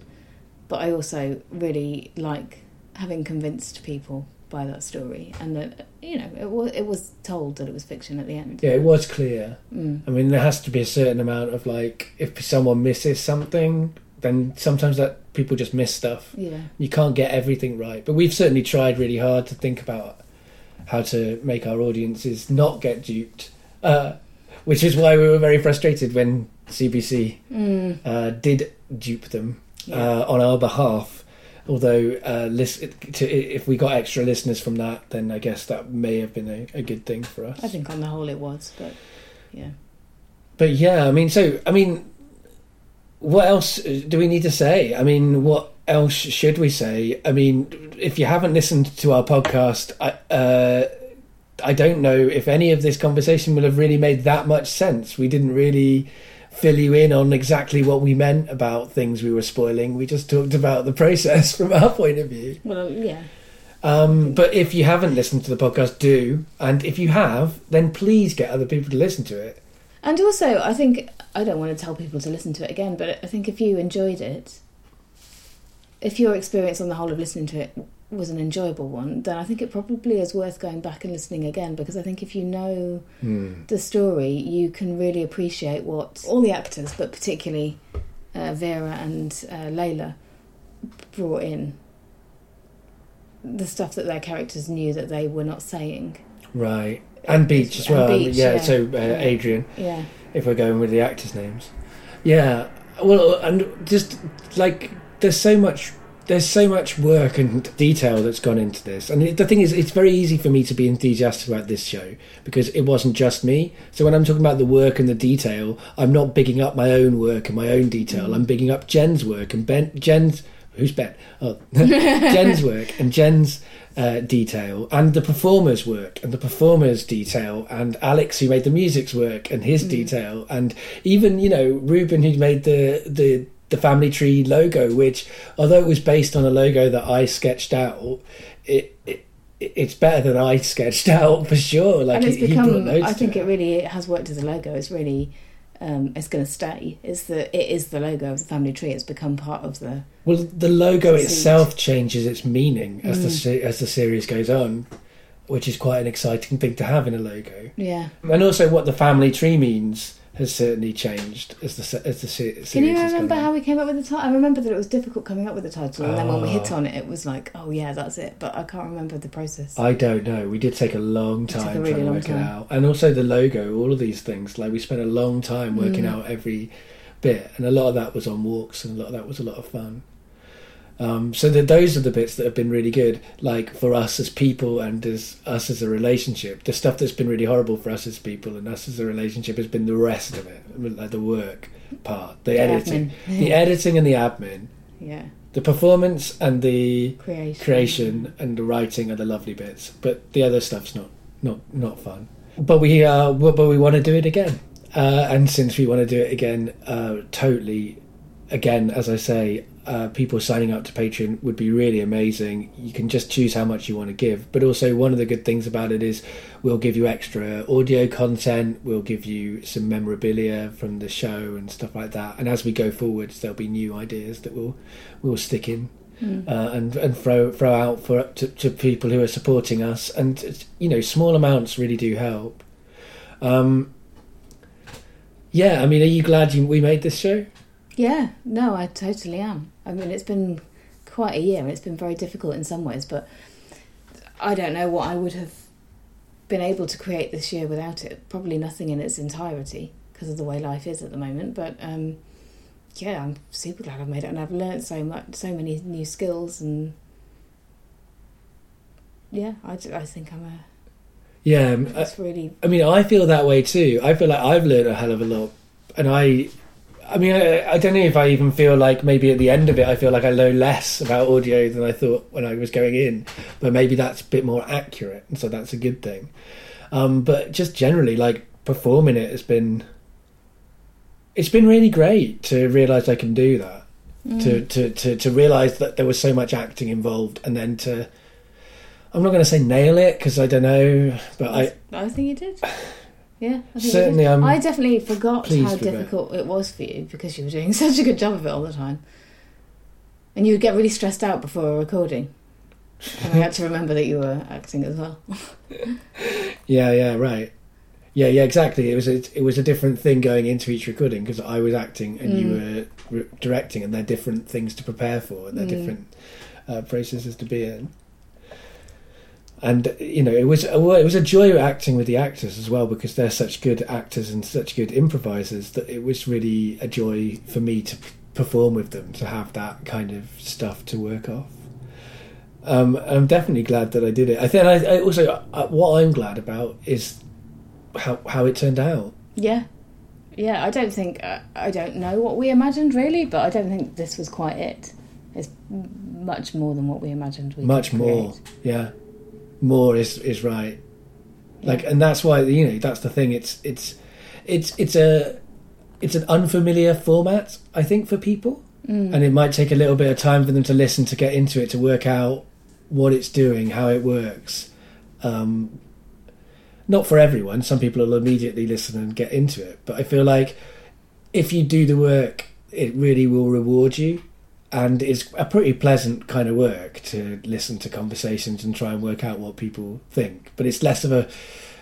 But I also really like having convinced people by that story, and that, you know, it was told that it was fiction at the end. Yeah, it was clear. I mean, there has to be a certain amount of, like, if someone misses something, then sometimes that people just miss stuff. Yeah, you can't get everything right, but we've certainly tried really hard to think about how to make our audiences not get duped, which is why we were very frustrated when CBC did dupe them on our behalf. Although, if we got extra listeners from that, then I guess that may have been a good thing for us. I think on the whole it was, but yeah. But yeah, I mean, what else do we need to say? I mean, what else should we say? I mean, if you haven't listened to our podcast, I don't know if any of this conversation will have really made that much sense. We didn't really fill you in on exactly what we meant about things we were spoiling. We just talked about the process from our point of view. Well, yeah. But if you haven't listened to the podcast, do. And if you have, then please get other people to listen to it. And also, I think, I don't want to tell people to listen to it again, but I think if you enjoyed it, if your experience on the whole of listening to it was an enjoyable one, then I think it probably is worth going back and listening again, because I think if you know the story, you can really appreciate what all the actors, but particularly Vera and Layla, brought in. The stuff that their characters knew that they were not saying. Right. And Beach as well. Beach, yeah, so Adrian. Yeah. If we're going with the actors' names. Yeah. Well, and just, like, there's so much work and detail that's gone into this. And the thing is, it's very easy for me to be enthusiastic about this show because it wasn't just me. So when I'm talking about the work and the detail, I'm not bigging up my own work and my own detail. I'm bigging up Jen's work and Jen's work and Jen's detail, and the performers' work and the performers' detail, and Alex, who made the music's work, and his detail, and even, you know, Ruben, who made the Family Tree logo, which, although it was based on a logo that I sketched out, it's better than I sketched out for sure. Like, and it's become, I think it really has worked as a logo. It's really, it's going to stay. It is the logo of the Family Tree. It's become part of the. Well, the logo itself changes its meaning as the series goes on, which is quite an exciting thing to have in a logo. Yeah, and also what the Family Tree means has certainly changed as the series. Can you remember how we came up with the title? I remember that it was difficult coming up with the title, and then when we hit on it, it was like, oh yeah, that's it. But I can't remember the process. I don't know. We did take a long time trying to work it out, and also the logo. All of these things, like, we spent a long time working out every bit, and a lot of that was on walks, and a lot of that was a lot of fun. So those are the bits that have been really good, like, for us as people and as us as a relationship. The stuff that's been really horrible for us as people and us as a relationship has been the rest of it, like the work part, the editing, the editing and the admin. Yeah. The performance and the creation and the writing are the lovely bits, but the other stuff's not fun. But we want to do it again, and since we want to do it again, totally. Again, as I say, people signing up to Patreon would be really amazing. You can just choose how much you want to give. But also, one of the good things about it is we'll give you extra audio content. We'll give you some memorabilia from the show and stuff like that. And as we go forwards, there'll be new ideas that we'll stick in and throw out to people who are supporting us. And, you know, small amounts really do help. Yeah, I mean, are you glad we made this show? Yeah, no, I totally am. I mean, it's been quite a year and it's been very difficult in some ways, but I don't know what I would have been able to create this year without it. Probably nothing in its entirety because of the way life is at the moment, but yeah, I'm super glad I've made it, and I've learnt so much, so many new skills, and yeah, I think I'm a Yeah. It's really... I mean, I feel that way too. I feel like I've learned a hell of a lot. And I mean, I don't know if I even feel like maybe at the end of it, I feel like I know less about audio than I thought when I was going in. But maybe that's a bit more accurate. And so that's a good thing. But just generally, like, performing it has been... It's been really great to realise I can do that. Mm. To realise that there was so much acting involved, and then to... I'm not going to say nail it, because I don't know, but I think you did. Yeah, I think certainly you did. I definitely forgot how difficult it was for you, because you were doing such a good job of it all the time. And you would get really stressed out before a recording. And I had to remember that you were acting as well. Yeah, right. Yeah, exactly. It was a different thing going into each recording, because I was acting and you were directing, and they're different things to prepare for, and they're different processes to be in. And, you know, it was a joy acting with the actors as well, because they're such good actors and such good improvisers that it was really a joy for me to perform with them, to have that kind of stuff to work off. I'm definitely glad that I did it. I think I also what I'm glad about is how it turned out. Yeah. Yeah, I don't think... I don't know what we imagined, really, but I don't think this was quite it. It's much more than what we imagined. Much more, yeah. More is right, like, yeah. And that's why, you know, that's the thing. It's an unfamiliar format, I think, for people, and it might take a little bit of time for them to listen, to get into it, to work out what it's doing, how it works. Not for everyone. Some people will immediately listen and get into it, but I feel like if you do the work, it really will reward you. And it's a pretty pleasant kind of work to listen to conversations and try and work out what people think. But it's less of a...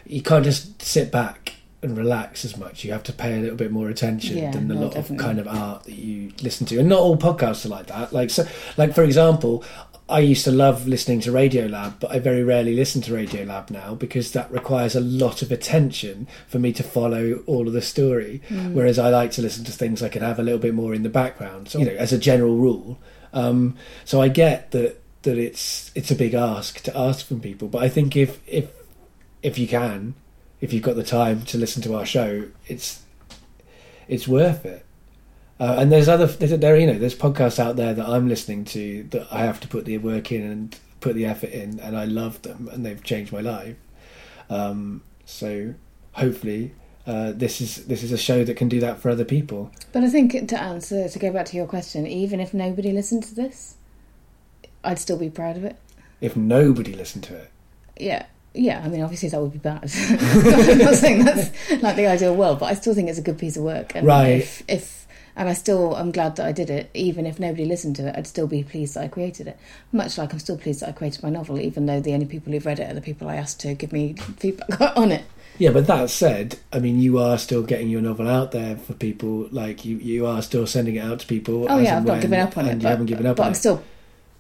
You can't just sit back and relax as much. You have to pay a little bit more attention than a lot of kind of art that you listen to. And not all podcasts are like that. Like, for example, I used to love listening to Radiolab, but I very rarely listen to Radiolab now, because that requires a lot of attention for me to follow all of the story. Whereas I like to listen to things I can have a little bit more in the background, so, you know, as a general rule. So I get that it's a big ask to ask from people, but I think if you can, if you've got the time to listen to our show, it's worth it. And there's podcasts out there that I'm listening to that I have to put the work in and put the effort in, and I love them, and they've changed my life. So hopefully this is a show that can do that for other people. But I think, to go back to your question, even if nobody listened to this, I'd still be proud of it. If nobody listened to it? Yeah. Yeah, I mean, obviously that would be bad. I'm not saying that's like the ideal world, but I still think it's a good piece of work. And right. And I'm glad that I did it. Even if nobody listened to it, I'd still be pleased that I created it. Much like I'm still pleased that I created my novel, even though the only people who've read it are the people I asked to give me feedback on it. Yeah, but that said, I mean, you are still getting your novel out there for people. Like, you are still sending it out to people. Oh, yeah, I've not given up on it. You haven't given up on it. But I'm still...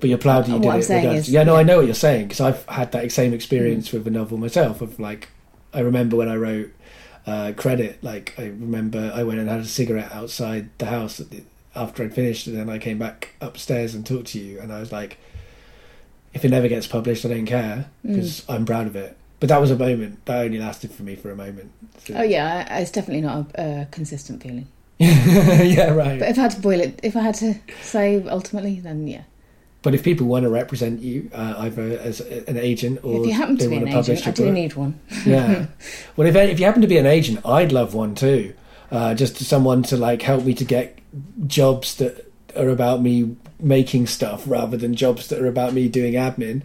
But you're proud that you did it. What I'm saying is... Yeah, no, I know what you're saying, because I've had that same experience with a novel myself of, like... I remember when I wrote... credit, like, I remember I went and had a cigarette outside the house after I'd finished, and then I came back upstairs and talked to you, and I was like, if it never gets published, I don't care, because I'm proud of it. But that was a moment that only lasted for me for a moment, so. Oh yeah, it's definitely not a consistent feeling. Yeah, right. But if I had to say ultimately, then yeah. But if people want to represent you, either as an agent or if you happen to be an agent, I do need one. Yeah. Well, if you happen to be an agent, I'd love one too. Just someone to, like, help me to get jobs that are about me making stuff rather than jobs that are about me doing admin.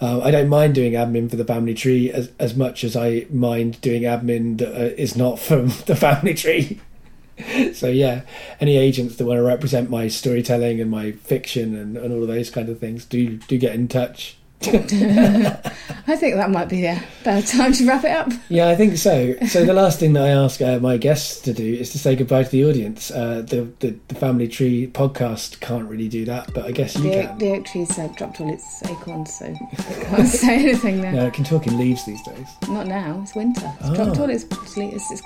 I don't mind doing admin for the Family Tree as much as I mind doing admin that is not from the Family Tree. So yeah, any agents that want to represent my storytelling and my fiction and all of those kind of things, do get in touch. I think that might be a better time to wrap it up. Yeah, I think so. So the last thing that I ask my guests to do is to say goodbye to the audience. The Family Tree podcast can't really do that, but I guess you can. The oak tree's dropped all its acorns, so it can't say anything now. No, it can talk in leaves these days. Not now, it's winter. It's dropped all it's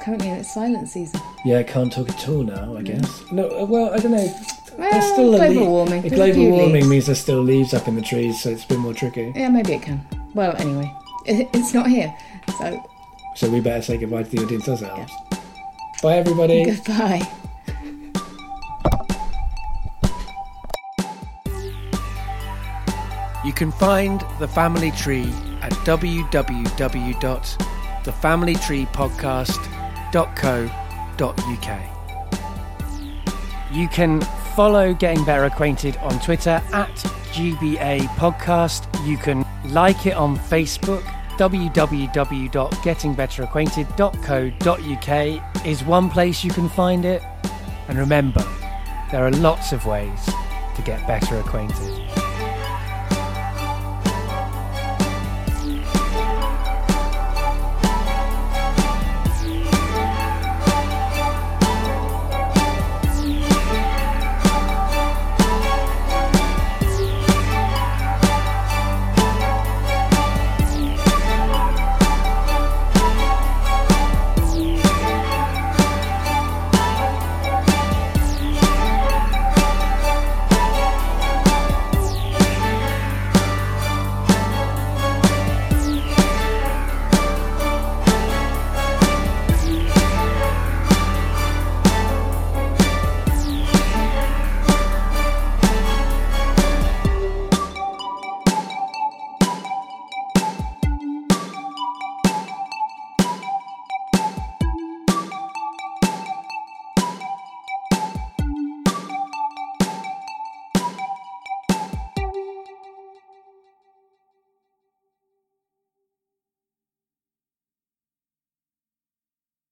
currently in its silent season. Yeah, it can't talk at all now, I guess. No, well, I don't know. Well, still global warming. Global warming means there's still leaves up in the trees, so it's a bit more tricky. Yeah, maybe it can. Well, anyway. It's not here. So we better say goodbye to the audience ourselves. Yeah. Bye, everybody. Goodbye. You can find The Family Tree at www.thefamilytreepodcast.co.uk. You can follow Getting Better Acquainted on Twitter at GBA Podcast. You can like it on Facebook. www.gettingbetteracquainted.co.uk is one place you can find it. And remember, there are lots of ways to get better acquainted.